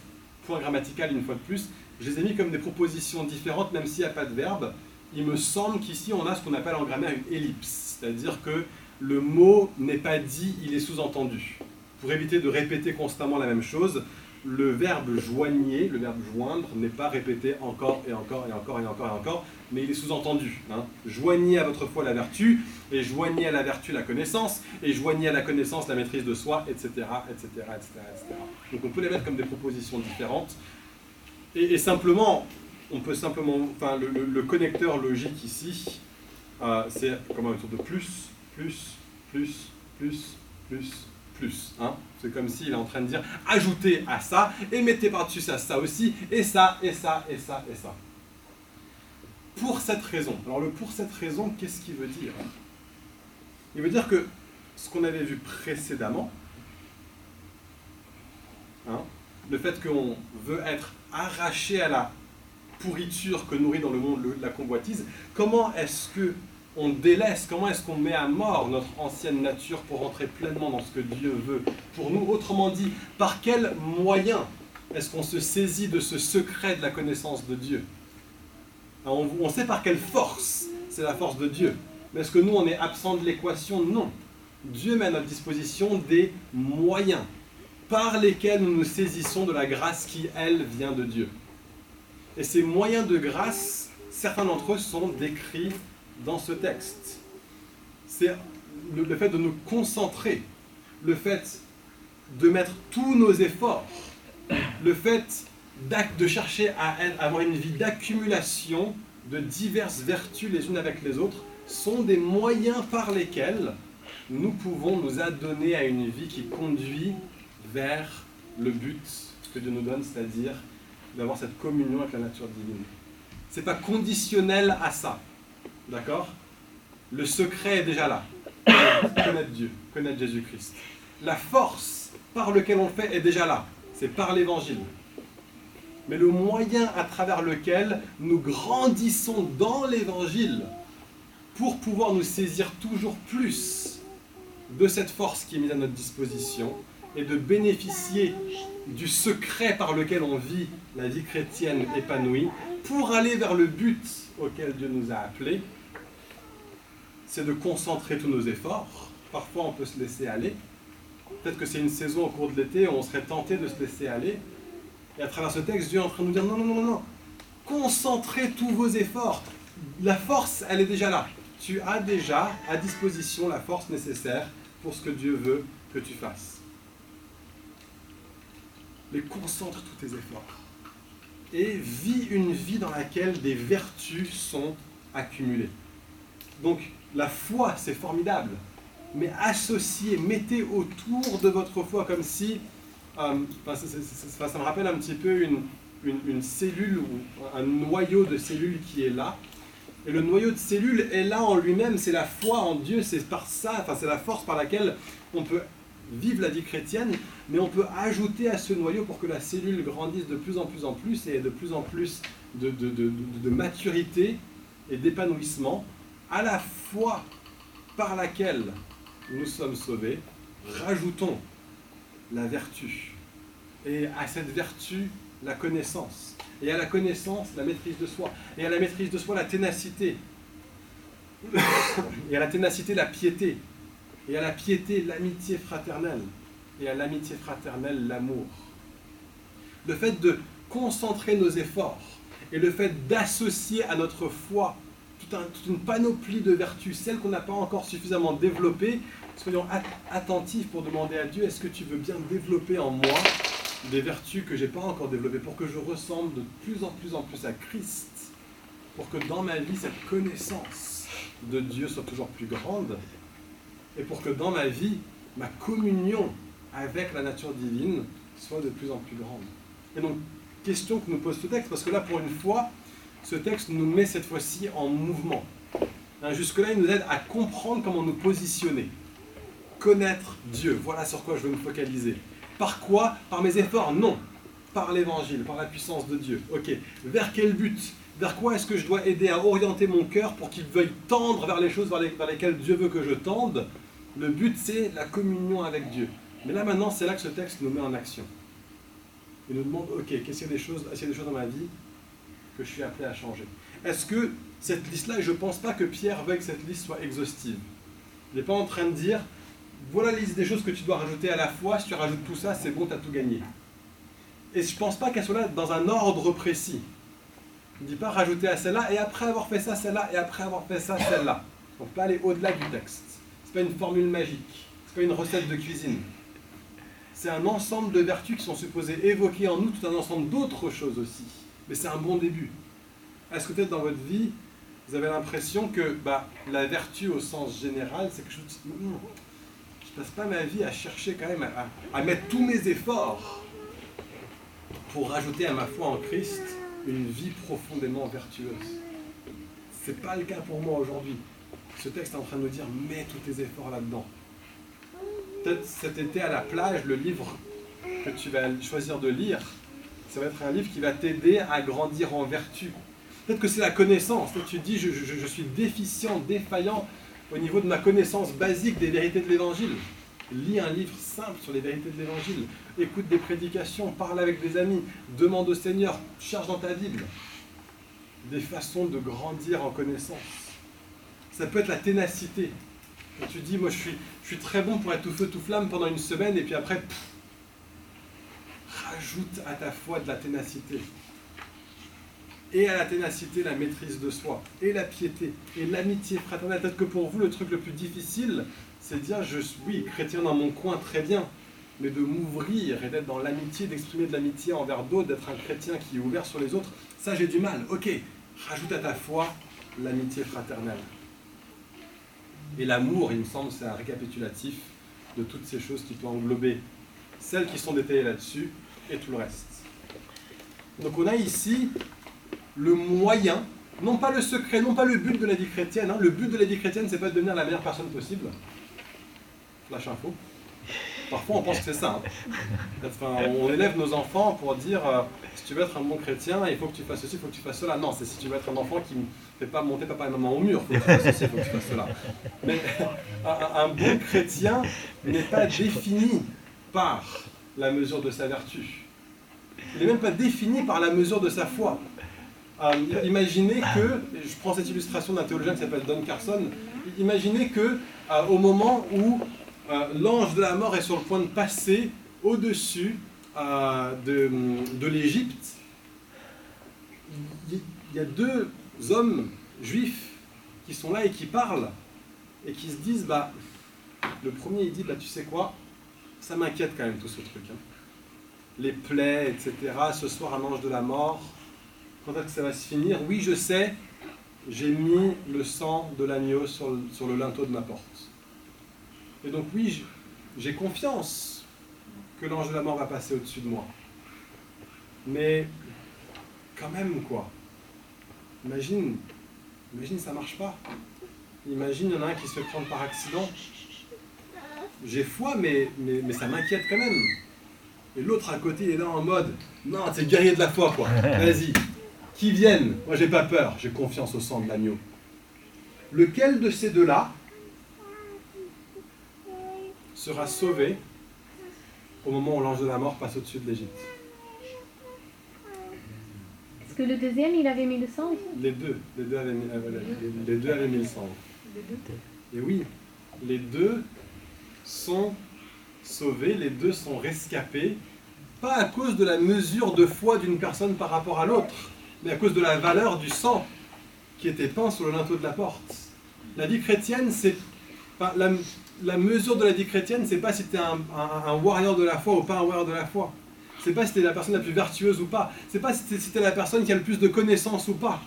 point grammatical une fois de plus, je les ai mis comme des propositions différentes, même s'il n'y a pas de verbe. Il me semble qu'ici on a ce qu'on appelle en grammaire une ellipse, c'est-à-dire que le mot n'est pas dit, il est sous-entendu. Pour éviter de répéter constamment la même chose, le verbe joigner, le verbe joindre, n'est pas répété encore et encore et encore et encore et encore, mais il est sous-entendu. Hein. Joignez à votre foi la vertu, et joignez à la vertu la connaissance, et joignez à la connaissance la maîtrise de soi, etc., etc., etc., etc. Donc on peut les mettre comme des propositions différentes, et simplement, on peut simplement, enfin le connecteur logique ici, c'est comme une sorte de plus, plus, plus, plus, plus. Hein. C'est comme s'il est en train de dire ajoutez à ça et mettez par-dessus ça, ça aussi, et ça, et ça, et ça, et ça. Pour cette raison. Alors le pour cette raison, qu'est-ce qu'il veut dire? Il veut dire que ce qu'on avait vu précédemment, hein, le fait qu'on veut être arraché à la pourriture que nourrit dans le monde la convoitise, comment est-ce que on délaisse, comment est-ce qu'on met à mort notre ancienne nature pour entrer pleinement dans ce que Dieu veut pour nous? Autrement dit, par quel moyen est-ce qu'on se saisit de ce secret de la connaissance de Dieu? On sait par quelle force, c'est la force de Dieu. Mais est-ce que nous, on est absent de l'équation? Non. Dieu met à notre disposition des moyens par lesquels nous nous saisissons de la grâce qui, elle, vient de Dieu. Et ces moyens de grâce, certains d'entre eux sont décrits dans ce texte. C'est le fait de nous concentrer, le fait de mettre tous nos efforts, le fait de chercher à avoir une vie d'accumulation de diverses vertus les unes avec les autres, sont des moyens par lesquels nous pouvons nous adonner à une vie qui conduit vers le but que Dieu nous donne, c'est-à-dire d'avoir cette communion avec la nature divine. C'est pas conditionnel à ça. D'accord? Le secret est déjà là. Connaître Dieu, connaître Jésus-Christ. La force par laquelle on le fait est déjà là. C'est par l'Évangile. mais le moyen à travers lequel nous grandissons dans l'Évangile pour pouvoir nous saisir toujours plus de cette force qui est mise à notre disposition et de bénéficier du secret par lequel on vit la vie chrétienne épanouie pour aller vers le but auquel Dieu nous a appelés, c'est de concentrer tous nos efforts. Parfois, on peut se laisser aller. Peut-être que c'est une saison au cours de l'été où on serait tenté de se laisser aller. Et à travers ce texte, Dieu est en train de nous dire « Non, non, non, non, concentrez tous vos efforts. La force, elle est déjà là. Tu as déjà à disposition la force nécessaire pour ce que Dieu veut que tu fasses. Mais concentre tous tes efforts. Et vis une vie dans laquelle des vertus sont accumulées. » Donc, la foi, c'est formidable. Mais associez, mettez autour de votre foi comme si... ça me rappelle un petit peu une cellule, ou un noyau de cellule qui est là. Et le noyau de cellule est là en lui-même, c'est la foi en Dieu, c'est par ça, c'est la force par laquelle on peut vivre la vie chrétienne, mais on peut ajouter à ce noyau pour que la cellule grandisse de plus en plus et ait de plus en plus de maturité et d'épanouissement, à la foi par laquelle nous sommes sauvés, rajoutons la vertu, et à cette vertu, la connaissance, et à la connaissance, la maîtrise de soi, et à la maîtrise de soi, la ténacité, et à la ténacité, la piété, et à la piété, l'amitié fraternelle, et à l'amitié fraternelle, l'amour. Le fait de concentrer nos efforts, et le fait d'associer à notre foi toute une panoplie de vertus, celles qu'on n'a pas encore suffisamment développées. Soyons attentifs pour demander à Dieu, est-ce que tu veux bien développer en moi des vertus que je n'ai pas encore développées pour que je ressemble de plus en plus à Christ, pour que dans ma vie, cette connaissance de Dieu soit toujours plus grande, et pour que dans ma vie, ma communion avec la nature divine soit de plus en plus grande. Et donc, question que nous pose ce texte, parce que là, pour une fois, ce texte nous met cette fois-ci en mouvement. Jusque-là, il nous aide à comprendre comment nous positionner. Connaître Dieu, voilà sur quoi je veux me focaliser. Par quoi? Par mes efforts? Non. Par l'Évangile, par la puissance de Dieu. Ok. Vers quel but? Vers quoi est-ce que je dois aider à orienter mon cœur pour qu'il veuille tendre vers les choses vers lesquelles Dieu veut que je tende? Le but, c'est la communion avec Dieu. Mais là, maintenant, c'est là que ce texte nous met en action. Il nous demande, ok, qu'est-ce qu'il y a des choses dans ma vie que je suis appelé à changer? Est-ce que cette liste-là, je ne pense pas que Pierre veuille que cette liste soit exhaustive. Il n'est pas en train de dire... Voilà la liste des choses que tu dois rajouter à la fois. Si tu rajoutes tout ça, c'est bon, tu as tout gagné. Et je ne pense pas qu'elle soit là dans un ordre précis. Il ne dit pas rajouter à celle-là, et après avoir fait ça, celle-là, et après avoir fait ça, celle-là. On ne peut pas aller au-delà du texte. Ce n'est pas une formule magique. Ce n'est pas une recette de cuisine. C'est un ensemble de vertus qui sont supposées évoquer en nous tout un ensemble d'autres choses aussi. Mais c'est un bon début. Est-ce que peut-être dans votre vie, vous avez l'impression que la vertu au sens général, c'est quelque chose de... Je ne passe pas ma vie à chercher quand même, à mettre tous mes efforts pour rajouter à ma foi en Christ une vie profondément vertueuse. Ce n'est pas le cas pour moi aujourd'hui. Ce texte est en train de nous dire, mets tous tes efforts là-dedans. Peut-être cet été à la plage, le livre que tu vas choisir de lire, ça va être un livre qui va t'aider à grandir en vertu. Peut-être que c'est la connaissance. Peut-être que tu dis, je suis déficient, défaillant, au niveau de ma connaissance basique des vérités de l'Évangile. Lis un livre simple sur les vérités de l'Évangile. Écoute des prédications, parle avec des amis, demande au Seigneur, cherche dans ta Bible des façons de grandir en connaissance. Ça peut être la ténacité. Quand tu dis, moi je suis très bon pour être tout feu, tout flamme pendant une semaine, et puis après, rajoute à ta foi de la ténacité. Et à la ténacité, la maîtrise de soi, et la piété, et l'amitié fraternelle. Peut-être que pour vous, le truc le plus difficile, c'est de dire, je suis chrétien dans mon coin, très bien, mais de m'ouvrir et d'être dans l'amitié, d'exprimer de l'amitié envers d'autres, d'être un chrétien qui est ouvert sur les autres, ça j'ai du mal. Ok, rajoute à ta foi l'amitié fraternelle. Et l'amour, il me semble, c'est un récapitulatif de toutes ces choses qui peuvent englober celles qui sont détaillées là-dessus, et tout le reste. Donc on a ici... le moyen, non pas le secret, non pas le but de la vie chrétienne. Le but de la vie chrétienne, c'est pas de devenir la meilleure personne possible. Flash info. Parfois on pense que c'est ça. Hein. Enfin, on élève nos enfants pour dire si tu veux être un bon chrétien, il faut que tu fasses ceci, il faut que tu fasses cela. Non, c'est si tu veux être un enfant qui ne fait pas monter papa et maman au mur, il faut que tu fasses ceci, il faut que tu fasses cela. Mais un bon chrétien n'est pas défini par la mesure de sa vertu. Il n'est même pas défini par la mesure de sa foi. Imaginez que, je prends cette illustration d'un théologien qui s'appelle Don Carson, imaginez que au moment où l'ange de la mort est sur le point de passer au-dessus de l'Égypte, il y a deux hommes juifs qui sont là et qui parlent et qui se disent, bah, le premier il dit, bah, tu sais quoi, ça m'inquiète quand même tout ce truc, hein. Les plaies, etc., ce soir un ange de la mort, quand est-ce que ça va se finir? Oui, je sais, j'ai mis le sang de l'agneau sur le linteau de ma porte. Et donc oui, j'ai confiance que l'ange de la mort va passer au-dessus de moi. Mais quand même quoi, imagine ça marche pas. Imagine il y en a un qui se fait prendre par accident. J'ai foi mais ça m'inquiète quand même. Et l'autre à côté il est là en mode, non t'es guerrier de la foi quoi, vas-y. Qui viennent, moi j'ai pas peur, j'ai confiance au sang de l'agneau. Lequel de ces deux-là sera sauvé au moment où l'ange de la mort passe au-dessus de l'Égypte? Est-ce que le deuxième, il avait mis le sang aussi? Les deux avaient mis le sang. Et oui, les deux sont sauvés, les deux sont rescapés, pas à cause de la mesure de foi d'une personne par rapport à l'autre, mais à cause de la valeur du sang qui était peint sur le linteau de la porte. La vie chrétienne, c'est... Enfin, la mesure de la vie chrétienne, c'est pas si t'es un warrior de la foi ou pas un warrior de la foi. C'est pas si t'es la personne la plus vertueuse ou pas. C'est pas si t'es la personne qui a le plus de connaissances ou pas.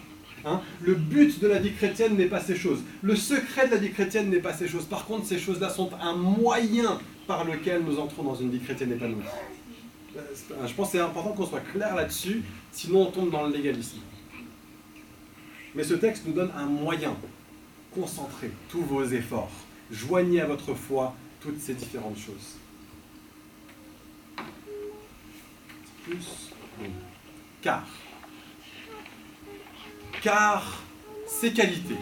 Hein? Le but de la vie chrétienne n'est pas ces choses. Le secret de la vie chrétienne n'est pas ces choses. Par contre, ces choses-là sont un moyen par lequel nous entrons dans une vie chrétienne épanouie. Je pense que c'est important qu'on soit clair là-dessus, sinon on tombe dans le légalisme. Mais ce texte nous donne un moyen. Concentrez tous vos efforts. Joignez à votre foi toutes ces différentes choses. Plus. Car ces qualités,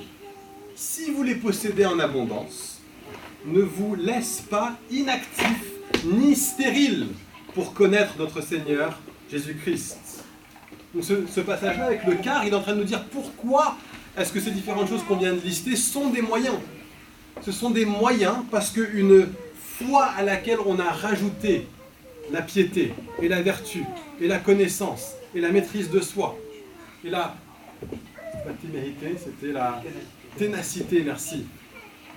si vous les possédez en abondance, ne vous laissent pas inactifs ni stériles pour connaître notre Seigneur Jésus-Christ. Donc ce passage-là avec le car, il est en train de nous dire pourquoi est-ce que ces différentes choses qu'on vient de lister sont des moyens. Ce sont des moyens parce qu'une foi à laquelle on a rajouté la piété et la vertu et la connaissance et la maîtrise de soi et la... C'est pas témérité, c'était la ténacité, merci.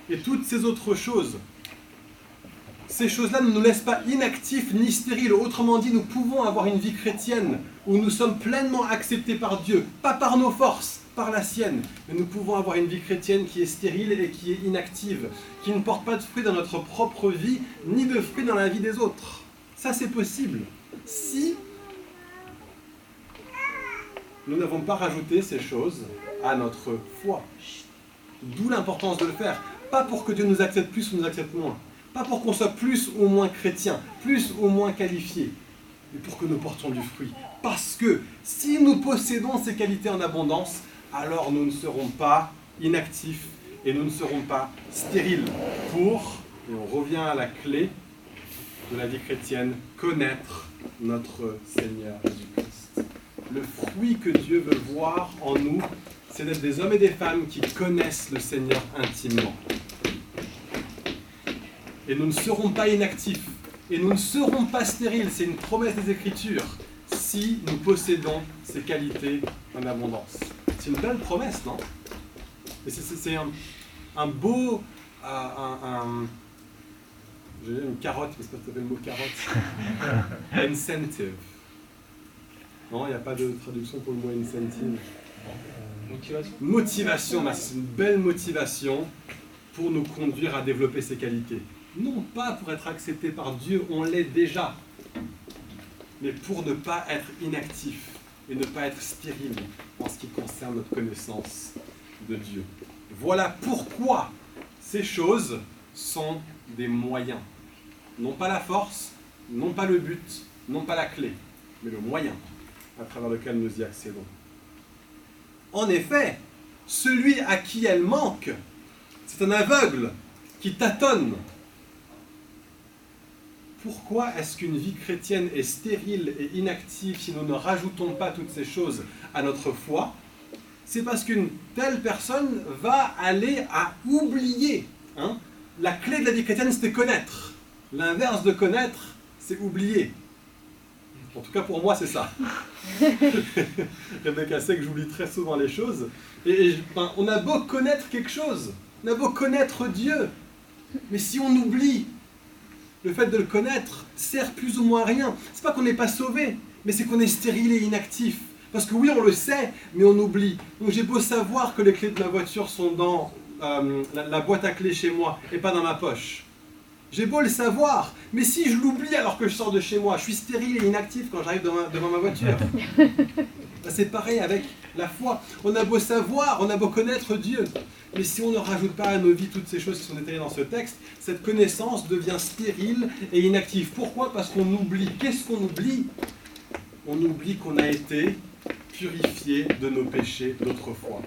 Et toutes ces autres choses, ces choses-là ne nous laissent pas inactifs ni stériles. Autrement dit, nous pouvons avoir une vie chrétienne où nous sommes pleinement acceptés par Dieu, pas par nos forces, par la sienne. Mais nous pouvons avoir une vie chrétienne qui est stérile et qui est inactive, qui ne porte pas de fruits dans notre propre vie, ni de fruits dans la vie des autres. Ça, c'est possible, si nous n'avons pas rajouté ces choses à notre foi. D'où l'importance de le faire. Pas pour que Dieu nous accepte plus ou nous accepte moins. Pas pour qu'on soit plus ou moins chrétien, plus ou moins qualifié, mais pour que nous portions du fruit. Parce que si nous possédons ces qualités en abondance, alors nous ne serons pas inactifs et nous ne serons pas stériles pour, et on revient à la clé de la vie chrétienne, connaître notre Seigneur Jésus-Christ. Le fruit que Dieu veut voir en nous, c'est d'être des hommes et des femmes qui connaissent le Seigneur intimement. Et nous ne serons pas inactifs, et nous ne serons pas stériles, c'est une promesse des Écritures, si nous possédons ces qualités en abondance. C'est une belle promesse, non? Et c'est un beau... J'ai une carotte, mais c'est pas tout à fait le mot carotte. Incentive. Non, il n'y a pas de traduction pour le mot incentive. Motivation, c'est une belle motivation pour nous conduire à développer ces qualités. Non pas pour être accepté par Dieu, on l'est déjà, mais pour ne pas être inactif et ne pas être stérile en ce qui concerne notre connaissance de Dieu. Voilà pourquoi ces choses sont des moyens. n'ont pas la force, n'ont pas le but, n'ont pas la clé, mais le moyen à travers lequel nous y accédons. En effet, celui à qui elle manque, c'est un aveugle qui tâtonne. Pourquoi est-ce qu'une vie chrétienne est stérile et inactive si nous ne rajoutons pas toutes ces choses à notre foi? C'est parce qu'une telle personne va aller à oublier. La clé de la vie chrétienne, c'était connaître. L'inverse de connaître, c'est oublier. En tout cas, pour moi, c'est ça. Rebecca sait que j'oublie très souvent les choses. Et on a beau connaître quelque chose, on a beau connaître Dieu, mais si on oublie, le fait de le connaître sert plus ou moins à rien. C'est pas qu'on n'est pas sauvé, mais c'est qu'on est stérile et inactif. Parce que oui, on le sait, mais on oublie. Donc j'ai beau savoir que les clés de ma voiture sont dans la boîte à clés chez moi et pas dans ma poche. J'ai beau le savoir, mais si je l'oublie alors que je sors de chez moi, je suis stérile et inactif quand j'arrive devant ma voiture. C'est pareil avec la foi. On a beau savoir, on a beau connaître Dieu, mais si on ne rajoute pas à nos vies toutes ces choses qui sont détaillées dans ce texte, cette connaissance devient stérile et inactive. Pourquoi ? Parce qu'on oublie. Qu'est-ce qu'on oublie ? On oublie qu'on a été purifié de nos péchés d'autrefois.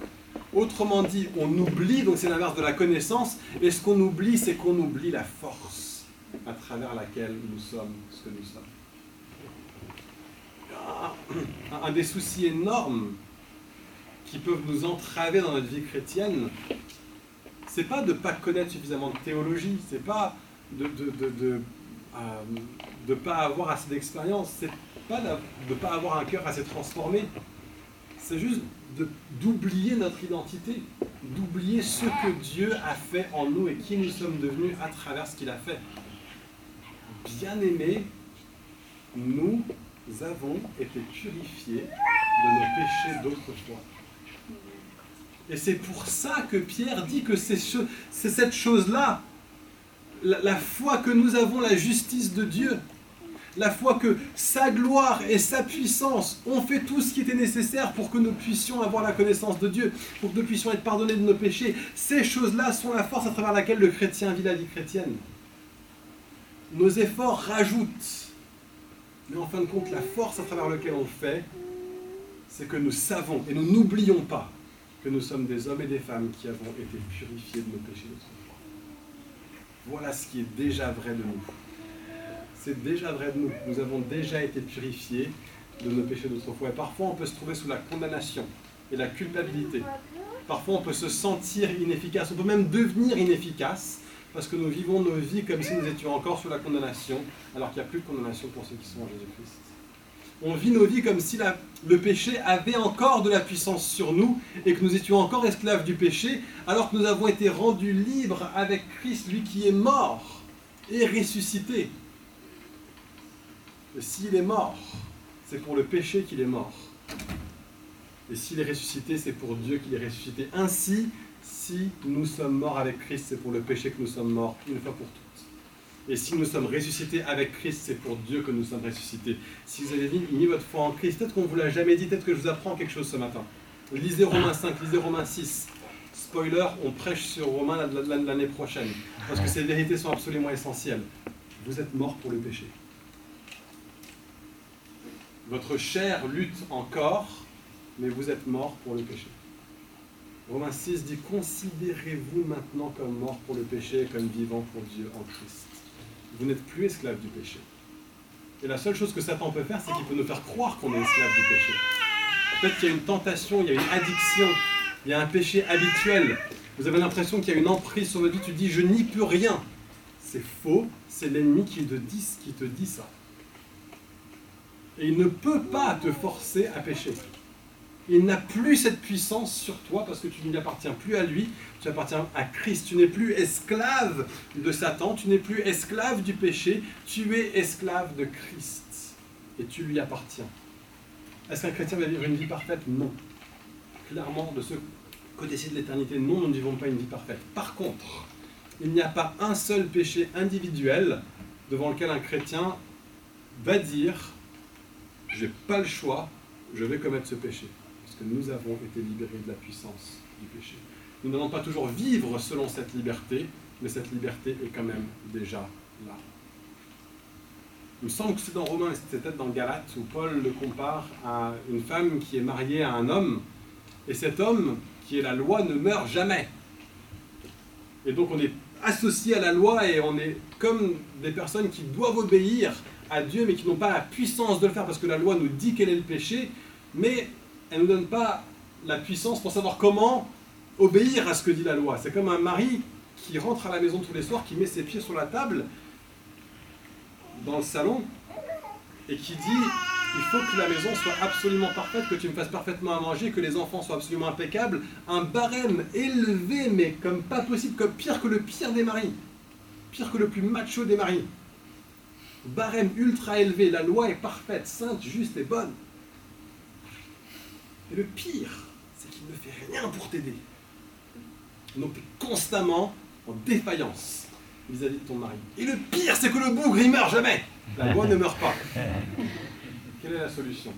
Autrement dit, on oublie, donc c'est l'inverse de la connaissance, et ce qu'on oublie, c'est qu'on oublie la force à travers laquelle nous sommes ce que nous sommes. Un des soucis énormes qui peuvent nous entraver dans notre vie chrétienne, c'est pas de ne pas connaître suffisamment de théologie, c'est pas de ne pas avoir assez d'expérience, c'est pas de ne pas avoir un cœur assez transformé, c'est juste d'oublier notre identité, d'oublier ce que Dieu a fait en nous et qui nous sommes devenus à travers ce qu'il a fait. Bien-aimés, nous avons été purifiés de nos péchés d'autrefois. Et c'est pour ça que Pierre dit que c'est cette chose-là, la foi que nous avons, la justice de Dieu, la foi que sa gloire et sa puissance ont fait tout ce qui était nécessaire pour que nous puissions avoir la connaissance de Dieu, pour que nous puissions être pardonnés de nos péchés. Ces choses-là sont la force à travers laquelle le chrétien vit la vie chrétienne. Nos efforts rajoutent, mais en fin de compte, la force à travers laquelle on fait, c'est que nous savons et nous n'oublions pas que nous sommes des hommes et des femmes qui avons été purifiés de nos péchés d'autrefois. Voilà ce qui est déjà vrai de nous. C'est déjà vrai de nous. Nous avons déjà été purifiés de nos péchés d'autrefois. Et parfois, on peut se trouver sous la condamnation et la culpabilité. Parfois, on peut se sentir inefficace. On peut même devenir inefficace parce que nous vivons nos vies comme si nous étions encore sous la condamnation, alors qu'il n'y a plus de condamnation pour ceux qui sont en Jésus-Christ. On vit nos vies comme si le péché avait encore de la puissance sur nous et que nous étions encore esclaves du péché, alors que nous avons été rendus libres avec Christ, lui qui est mort et ressuscité. Et s'il est mort, c'est pour le péché qu'il est mort. Et s'il est ressuscité, c'est pour Dieu qu'il est ressuscité. Ainsi, si nous sommes morts avec Christ, c'est pour le péché que nous sommes morts, une fois pour toutes. Et si nous sommes ressuscités avec Christ, c'est pour Dieu que nous sommes ressuscités. Si vous avez mis votre foi en Christ, peut-être qu'on ne vous l'a jamais dit, peut-être que je vous apprends quelque chose ce matin. Lisez Romains 5, lisez Romains 6. Spoiler, on prêche sur Romains l'année prochaine. Parce que ces vérités sont absolument essentielles. Vous êtes morts pour le péché. Votre chair lutte encore, mais vous êtes morts pour le péché. Romains 6 dit « Considérez-vous maintenant comme morts pour le péché et comme vivants pour Dieu en Christ. » Vous n'êtes plus esclaves du péché. Et la seule chose que Satan peut faire, c'est qu'il peut nous faire croire qu'on est esclaves du péché. Peut-être qu'il y a une tentation, il y a une addiction, il y a un péché habituel. Vous avez l'impression qu'il y a une emprise sur votre vie, tu dis « je n'y peux rien ». C'est faux, c'est l'ennemi qui te dit ça. Et il ne peut pas te forcer à pécher. Il n'a plus cette puissance sur toi parce que tu n'y appartiens plus à lui, tu appartiens à Christ. Tu n'es plus esclave de Satan, tu n'es plus esclave du péché, tu es esclave de Christ et tu lui appartiens. Est-ce qu'un chrétien va vivre une vie parfaite? Non. Clairement, de ce côté-ci de l'éternité, non, nous ne vivons pas une vie parfaite. Par contre, il n'y a pas un seul péché individuel devant lequel un chrétien va dire... j'ai pas le choix, je vais commettre ce péché. Parce que nous avons été libérés de la puissance du péché. Nous n'allons pas toujours vivre selon cette liberté, mais cette liberté est quand même déjà là. Il me semble que c'est dans Romains, c'est peut-être dans Galates, où Paul le compare à une femme qui est mariée à un homme, et cet homme, qui est la loi, ne meurt jamais. Et donc on est associé à la loi, et on est comme des personnes qui doivent obéir à Dieu, mais qui n'ont pas la puissance de le faire, parce que la loi nous dit quel est le péché, mais elle ne nous donne pas la puissance pour savoir comment obéir à ce que dit la loi. C'est comme un mari qui rentre à la maison tous les soirs, qui met ses pieds sur la table, dans le salon, et qui dit « Il faut que la maison soit absolument parfaite, que tu me fasses parfaitement à manger, que les enfants soient absolument impeccables. » Un barème élevé, mais comme pas possible, comme pire que le pire des maris, pire que le plus macho des maris. Barème ultra élevé, la loi est parfaite, sainte, juste et bonne. Et le pire, c'est qu'il ne fait rien pour t'aider. Donc tu es constamment en défaillance vis-à-vis de ton mari. Et le pire, c'est que le bougre, il meurt jamais. La loi ne meurt pas. Quelle est la solution?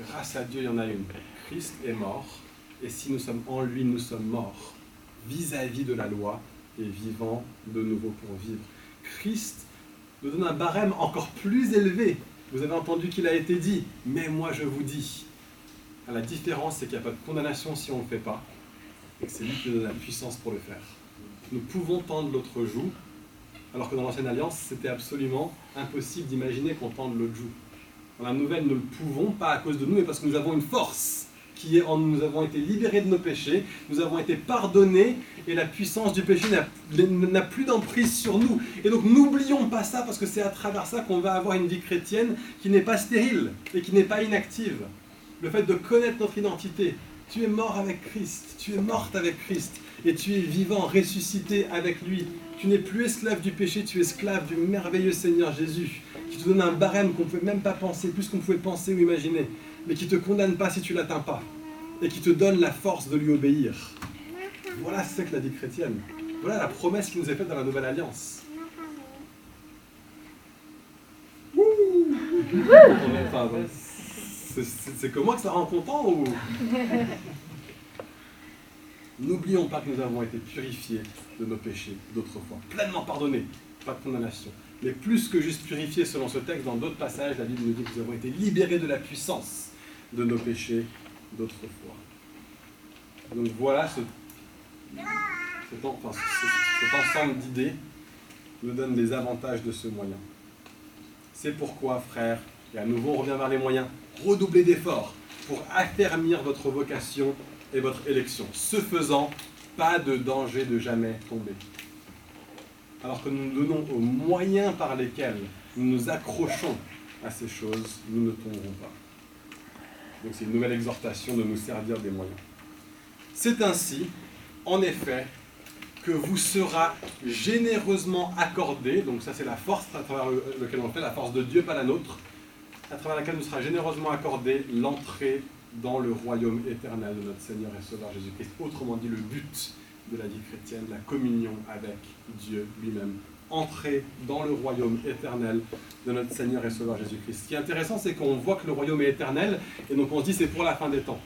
Grâce à Dieu, il y en a une. Christ est mort, et si nous sommes en lui, nous sommes morts vis-à-vis de la loi et vivants de nouveau pour vivre. Christ nous donne un barème encore plus élevé. Vous avez entendu qu'il a été dit, mais moi je vous dis. La différence, c'est qu'il n'y a pas de condamnation si on ne le fait pas, et que c'est lui qui nous donne la puissance pour le faire. Nous pouvons tendre l'autre joue, alors que dans l'ancienne alliance, c'était absolument impossible d'imaginer qu'on tende l'autre joue. Dans la nouvelle, nous le pouvons, pas à cause de nous, mais parce que nous avons une force qui est en nous. Nous avons été libérés de nos péchés, nous avons été pardonnés, et la puissance du péché n'a plus d'emprise sur nous. Et donc n'oublions pas ça, parce que c'est à travers ça qu'on va avoir une vie chrétienne qui n'est pas stérile et qui n'est pas inactive. Le fait de connaître notre identité. Tu es mort avec Christ, tu es morte avec Christ, et tu es vivant, ressuscité avec lui. Tu n'es plus esclave du péché, tu es esclave du merveilleux Seigneur Jésus, qui te donne un barème qu'on ne pouvait même pas penser, plus qu'on pouvait penser ou imaginer, mais qui ne te condamne pas si tu ne l'atteins pas, et qui te donne la force de lui obéir. Voilà ce que la vie chrétienne. Voilà la promesse qui nous est faite dans la Nouvelle Alliance. Wouh ! C'est que moi que ça rend content ou... N'oublions pas que nous avons été purifiés de nos péchés d'autrefois, pleinement pardonnés, pas de condamnation. Mais plus que juste purifiés selon ce texte, dans d'autres passages, la Bible nous dit que nous avons été libérés de la puissance de nos péchés d'autrefois. Donc voilà cet ensemble d'idées nous donne les avantages de ce moyen. C'est pourquoi, frères, et à nouveau on revient vers les moyens, redoublez d'efforts pour affermir votre vocation et votre élection. Ce faisant, pas de danger de jamais tomber. Alors que nous nous donnons aux moyens par lesquels nous nous accrochons à ces choses, nous ne tomberons pas. Donc c'est une nouvelle exhortation de nous servir des moyens. C'est ainsi, en effet, que vous sera généreusement accordé, donc ça c'est la force à travers laquelle on le fait, la force de Dieu, pas la nôtre, à travers laquelle nous sera généreusement accordé l'entrée dans le royaume éternel de notre Seigneur et Sauveur Jésus-Christ. Autrement dit, le but de la vie chrétienne, la communion avec Dieu lui-même. Entrer dans le royaume éternel de notre Seigneur et Sauveur Jésus-Christ. Ce qui est intéressant, c'est qu'on voit que le royaume est éternel, et donc on se dit c'est pour la fin des temps.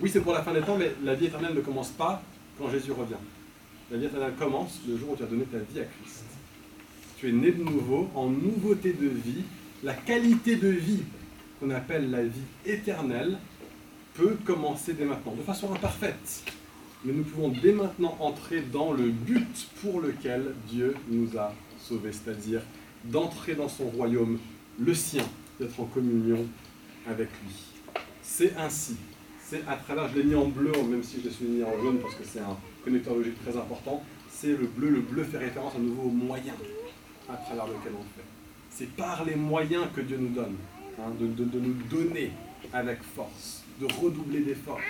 Oui, c'est pour la fin des temps, mais la vie éternelle ne commence pas quand Jésus revient. La vie éternelle commence le jour où tu as donné ta vie à Christ. Tu es né de nouveau, en nouveauté de vie. La qualité de vie, qu'on appelle la vie éternelle, peut commencer dès maintenant, de façon imparfaite. Mais nous pouvons dès maintenant entrer dans le but pour lequel Dieu nous a sauvés, c'est-à-dire d'entrer dans son royaume, le sien, d'être en communion avec lui. C'est ainsi, c'est à travers, je l'ai mis en bleu, même si je l'ai souligné en jaune, parce que c'est un connecteur logique très important, c'est le bleu fait référence à nouveau aux moyens à travers lequel on le fait. C'est par les moyens que Dieu nous donne, de nous donner avec force, de redoubler d'efforts,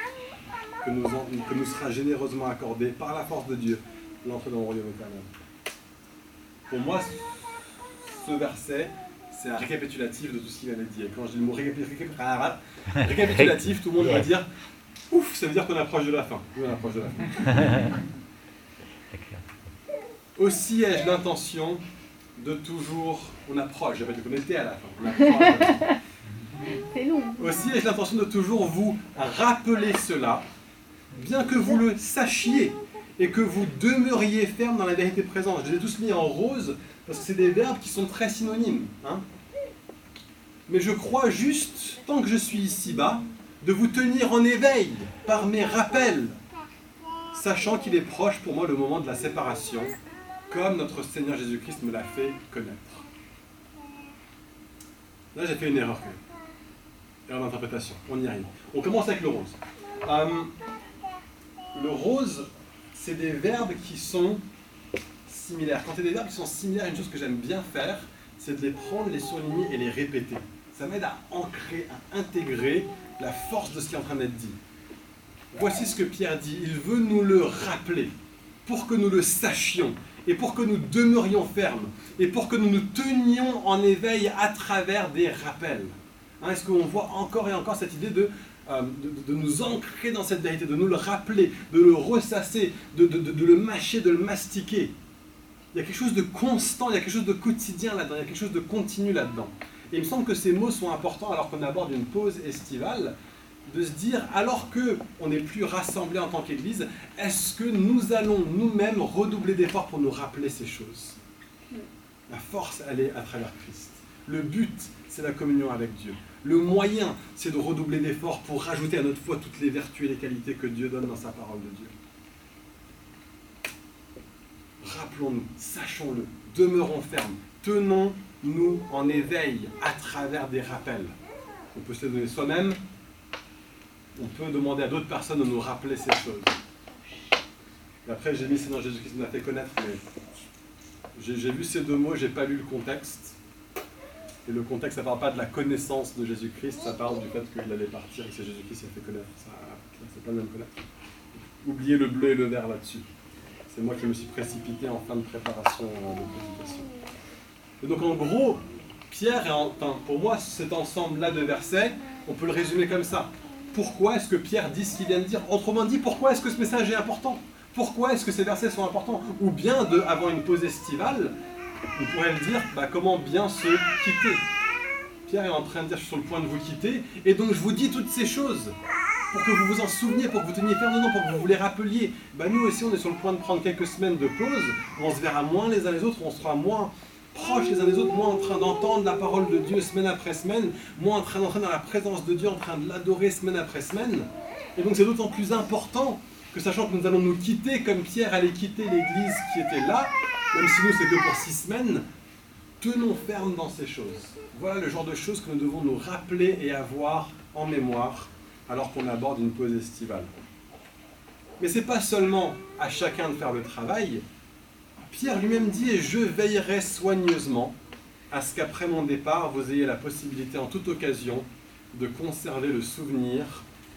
que nous sera généreusement accordé par la force de Dieu l'entrée dans le royaume éternel. Pour moi, ce verset, c'est un récapitulatif de tout ce qu'il avait dit. Et quand je dis le mot récapitulatif, tout le monde va dire « Ouf, ça veut dire qu'on approche de la fin. » Oui, on approche de la fin. Aussi ai-je l'intention de toujours, on approche, j'avais dit qu'on était à la fin, on approche. C'est long. Aussi ai-je l'intention de toujours vous rappeler cela, bien que vous le sachiez et que vous demeuriez ferme dans la vérité présente. Je les ai tous mis en rose parce que c'est des verbes qui sont très synonymes. mais je crois juste, tant que je suis ici-bas, de vous tenir en éveil par mes rappels, sachant qu'il est proche pour moi le moment de la séparation, comme notre Seigneur Jésus-Christ me l'a fait connaître. Là, j'ai fait une erreur quand même. Erreur d'interprétation, on y arrive. On commence avec le rose. Le rose, c'est des verbes qui sont similaires. Quand c'est des verbes qui sont similaires, une chose que j'aime bien faire, c'est de les prendre, les surligner et les répéter. Ça m'aide à ancrer, à intégrer la force de ce qui est en train d'être dit. Voici ce que Pierre dit, il veut nous le rappeler, pour que nous le sachions, et pour que nous demeurions fermes, et pour que nous nous tenions en éveil à travers des rappels. Hein, est-ce qu'on voit encore et encore cette idée de nous ancrer dans cette vérité, de nous le rappeler, de le ressasser, de le mâcher, de le mastiquer? Il y a quelque chose de constant, il y a quelque chose de quotidien là-dedans, il y a quelque chose de continu là-dedans. Et il me semble que ces mots sont importants alors qu'on aborde une pause estivale, de se dire, alors qu'on n'est plus rassemblés en tant qu'Église, est-ce que nous allons nous-mêmes redoubler d'efforts pour nous rappeler ces choses? La force, elle est à travers Christ. Le but, c'est la communion avec Dieu. Le moyen, c'est de redoubler d'efforts pour rajouter à notre foi toutes les vertus et les qualités que Dieu donne dans sa parole de Dieu. Rappelons-nous, sachons-le, demeurons fermes, tenons-nous en éveil à travers des rappels. On peut se les donner soi-même, on peut demander à d'autres personnes de nous rappeler ces choses. Et après, j'ai mis c'est dans Jésus-Christ nous a fait connaître, mais j'ai lu ces deux mots, j'ai pas lu le contexte. Et le contexte, ça parle pas de la connaissance de Jésus-Christ, ça parle du fait qu'il allait partir et que c'est Jésus-Christ qui s'est fait connaître. Ça, c'est pas le même connaître. Oubliez le bleu et le vert là-dessus. C'est moi qui me suis précipité en fin de préparation de prédication. Et donc en gros, Pierre, pour moi, cet ensemble-là de versets, on peut le résumer comme ça. Pourquoi est-ce que Pierre dit ce qu'il vient de dire? Autrement dit, pourquoi est-ce que ce message est important? Pourquoi est-ce que ces versets sont importants? Ou bien, avant une pause estivale, on pourrait le dire, comment bien se quitter? Pierre est en train de dire, je suis sur le point de vous quitter, et donc je vous dis toutes ces choses pour que vous vous en souveniez, pour que vous teniez ferme dedans, pour que vous les rappeliez. Nous aussi, on est sur le point de prendre quelques semaines de pause, on se verra moins les uns les autres, on sera moins proches les uns des autres, moins en train d'entendre la parole de Dieu semaine après semaine, moins en train d'entrer dans la présence de Dieu, en train de l'adorer semaine après semaine. Et donc c'est d'autant plus important que, sachant que nous allons nous quitter comme Pierre allait quitter l'église qui était là, même si nous c'est que pour 6 semaines, tenons ferme dans ces choses. Voilà le genre de choses que nous devons nous rappeler et avoir en mémoire alors qu'on aborde une pause estivale. Mais c'est pas seulement à chacun de faire le travail. Pierre lui-même dit « Et je veillerai soigneusement à ce qu'après mon départ, vous ayez la possibilité en toute occasion de conserver le souvenir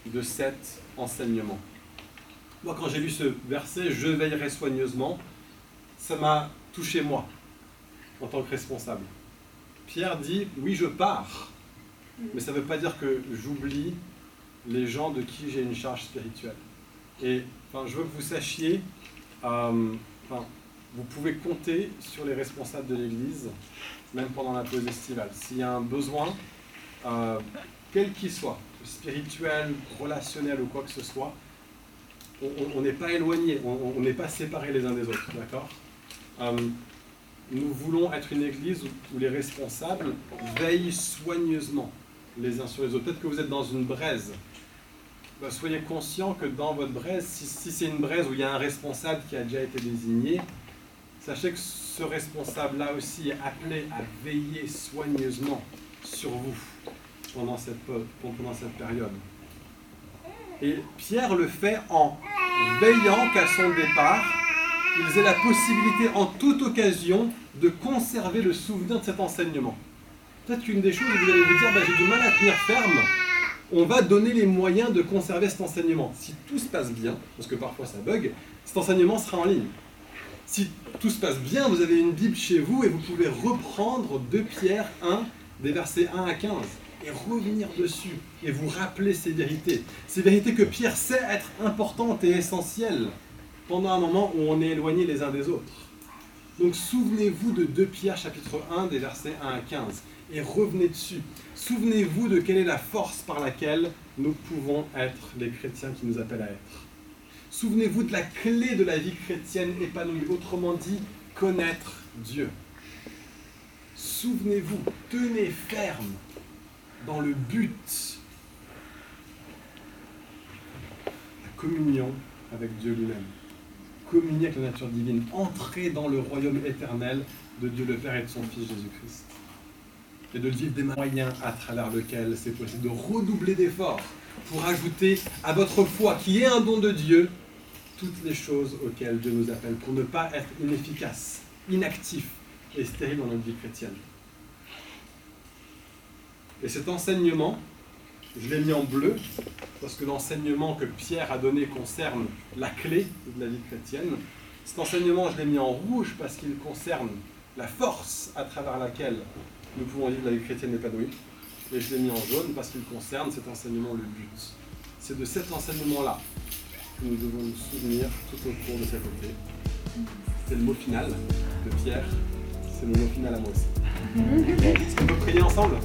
de cet enseignement. » Moi, quand j'ai lu ce verset « Je veillerai soigneusement », ça m'a touché moi, en tant que responsable. Pierre dit « Oui, je pars, mais ça ne veut pas dire que j'oublie les gens de qui j'ai une charge spirituelle. » Et je veux que vous sachiez... vous pouvez compter sur les responsables de l'Église, même pendant la pause estivale. S'il y a un besoin, quel qu'il soit, spirituel, relationnel ou quoi que ce soit, on n'est pas éloignés, on n'est pas séparés les uns des autres, d'accord ? Nous voulons être une Église où les responsables veillent soigneusement les uns sur les autres. Peut-être que vous êtes dans une braise. Soyez conscient que dans votre braise, si c'est une braise où il y a un responsable qui a déjà été désigné, sachez que ce responsable-là aussi est appelé à veiller soigneusement sur vous pendant cette période. Et Pierre le fait en veillant qu'à son départ, ils aient la possibilité en toute occasion de conserver le souvenir de cet enseignement. Peut-être qu'une des choses, vous allez vous dire, j'ai du mal à tenir ferme, on va donner les moyens de conserver cet enseignement. Si tout se passe bien, parce que parfois ça bug, cet enseignement sera en ligne. Si tout se passe bien, vous avez une Bible chez vous et vous pouvez reprendre 2 Pierre 1, des versets 1 à 15, et revenir dessus, et vous rappeler ces vérités. Ces vérités que Pierre sait être importantes et essentielles pendant un moment où on est éloigné les uns des autres. Donc souvenez-vous de 2 Pierre chapitre 1, des versets 1 à 15, et revenez dessus. Souvenez-vous de quelle est la force par laquelle nous pouvons être les chrétiens qui nous appellent à être. Souvenez-vous de la clé de la vie chrétienne épanouie, autrement dit, connaître Dieu. Souvenez-vous, tenez ferme dans le but, la communion avec Dieu lui-même, communier avec la nature divine, entrer dans le royaume éternel de Dieu le Père et de son Fils Jésus-Christ. Et de vivre des moyens à travers lesquels c'est possible de redoubler d'efforts pour ajouter à votre foi, qui est un don de Dieu, toutes les choses auxquelles Dieu nous appelle, pour ne pas être inefficace, inactif et stérile dans notre vie chrétienne. Et cet enseignement, je l'ai mis en bleu, parce que l'enseignement que Pierre a donné concerne la clé de la vie chrétienne. Cet enseignement, je l'ai mis en rouge, parce qu'il concerne la force à travers laquelle nous pouvons vivre la vie chrétienne épanouie. Et je l'ai mis en jaune parce qu'il concerne cet enseignement, le but. C'est de cet enseignement-là que nous devons nous souvenir tout au cours de cette année. C'est le mot final de Pierre. C'est le mot final à moi aussi. Est-ce qu'on peut prier ensemble ?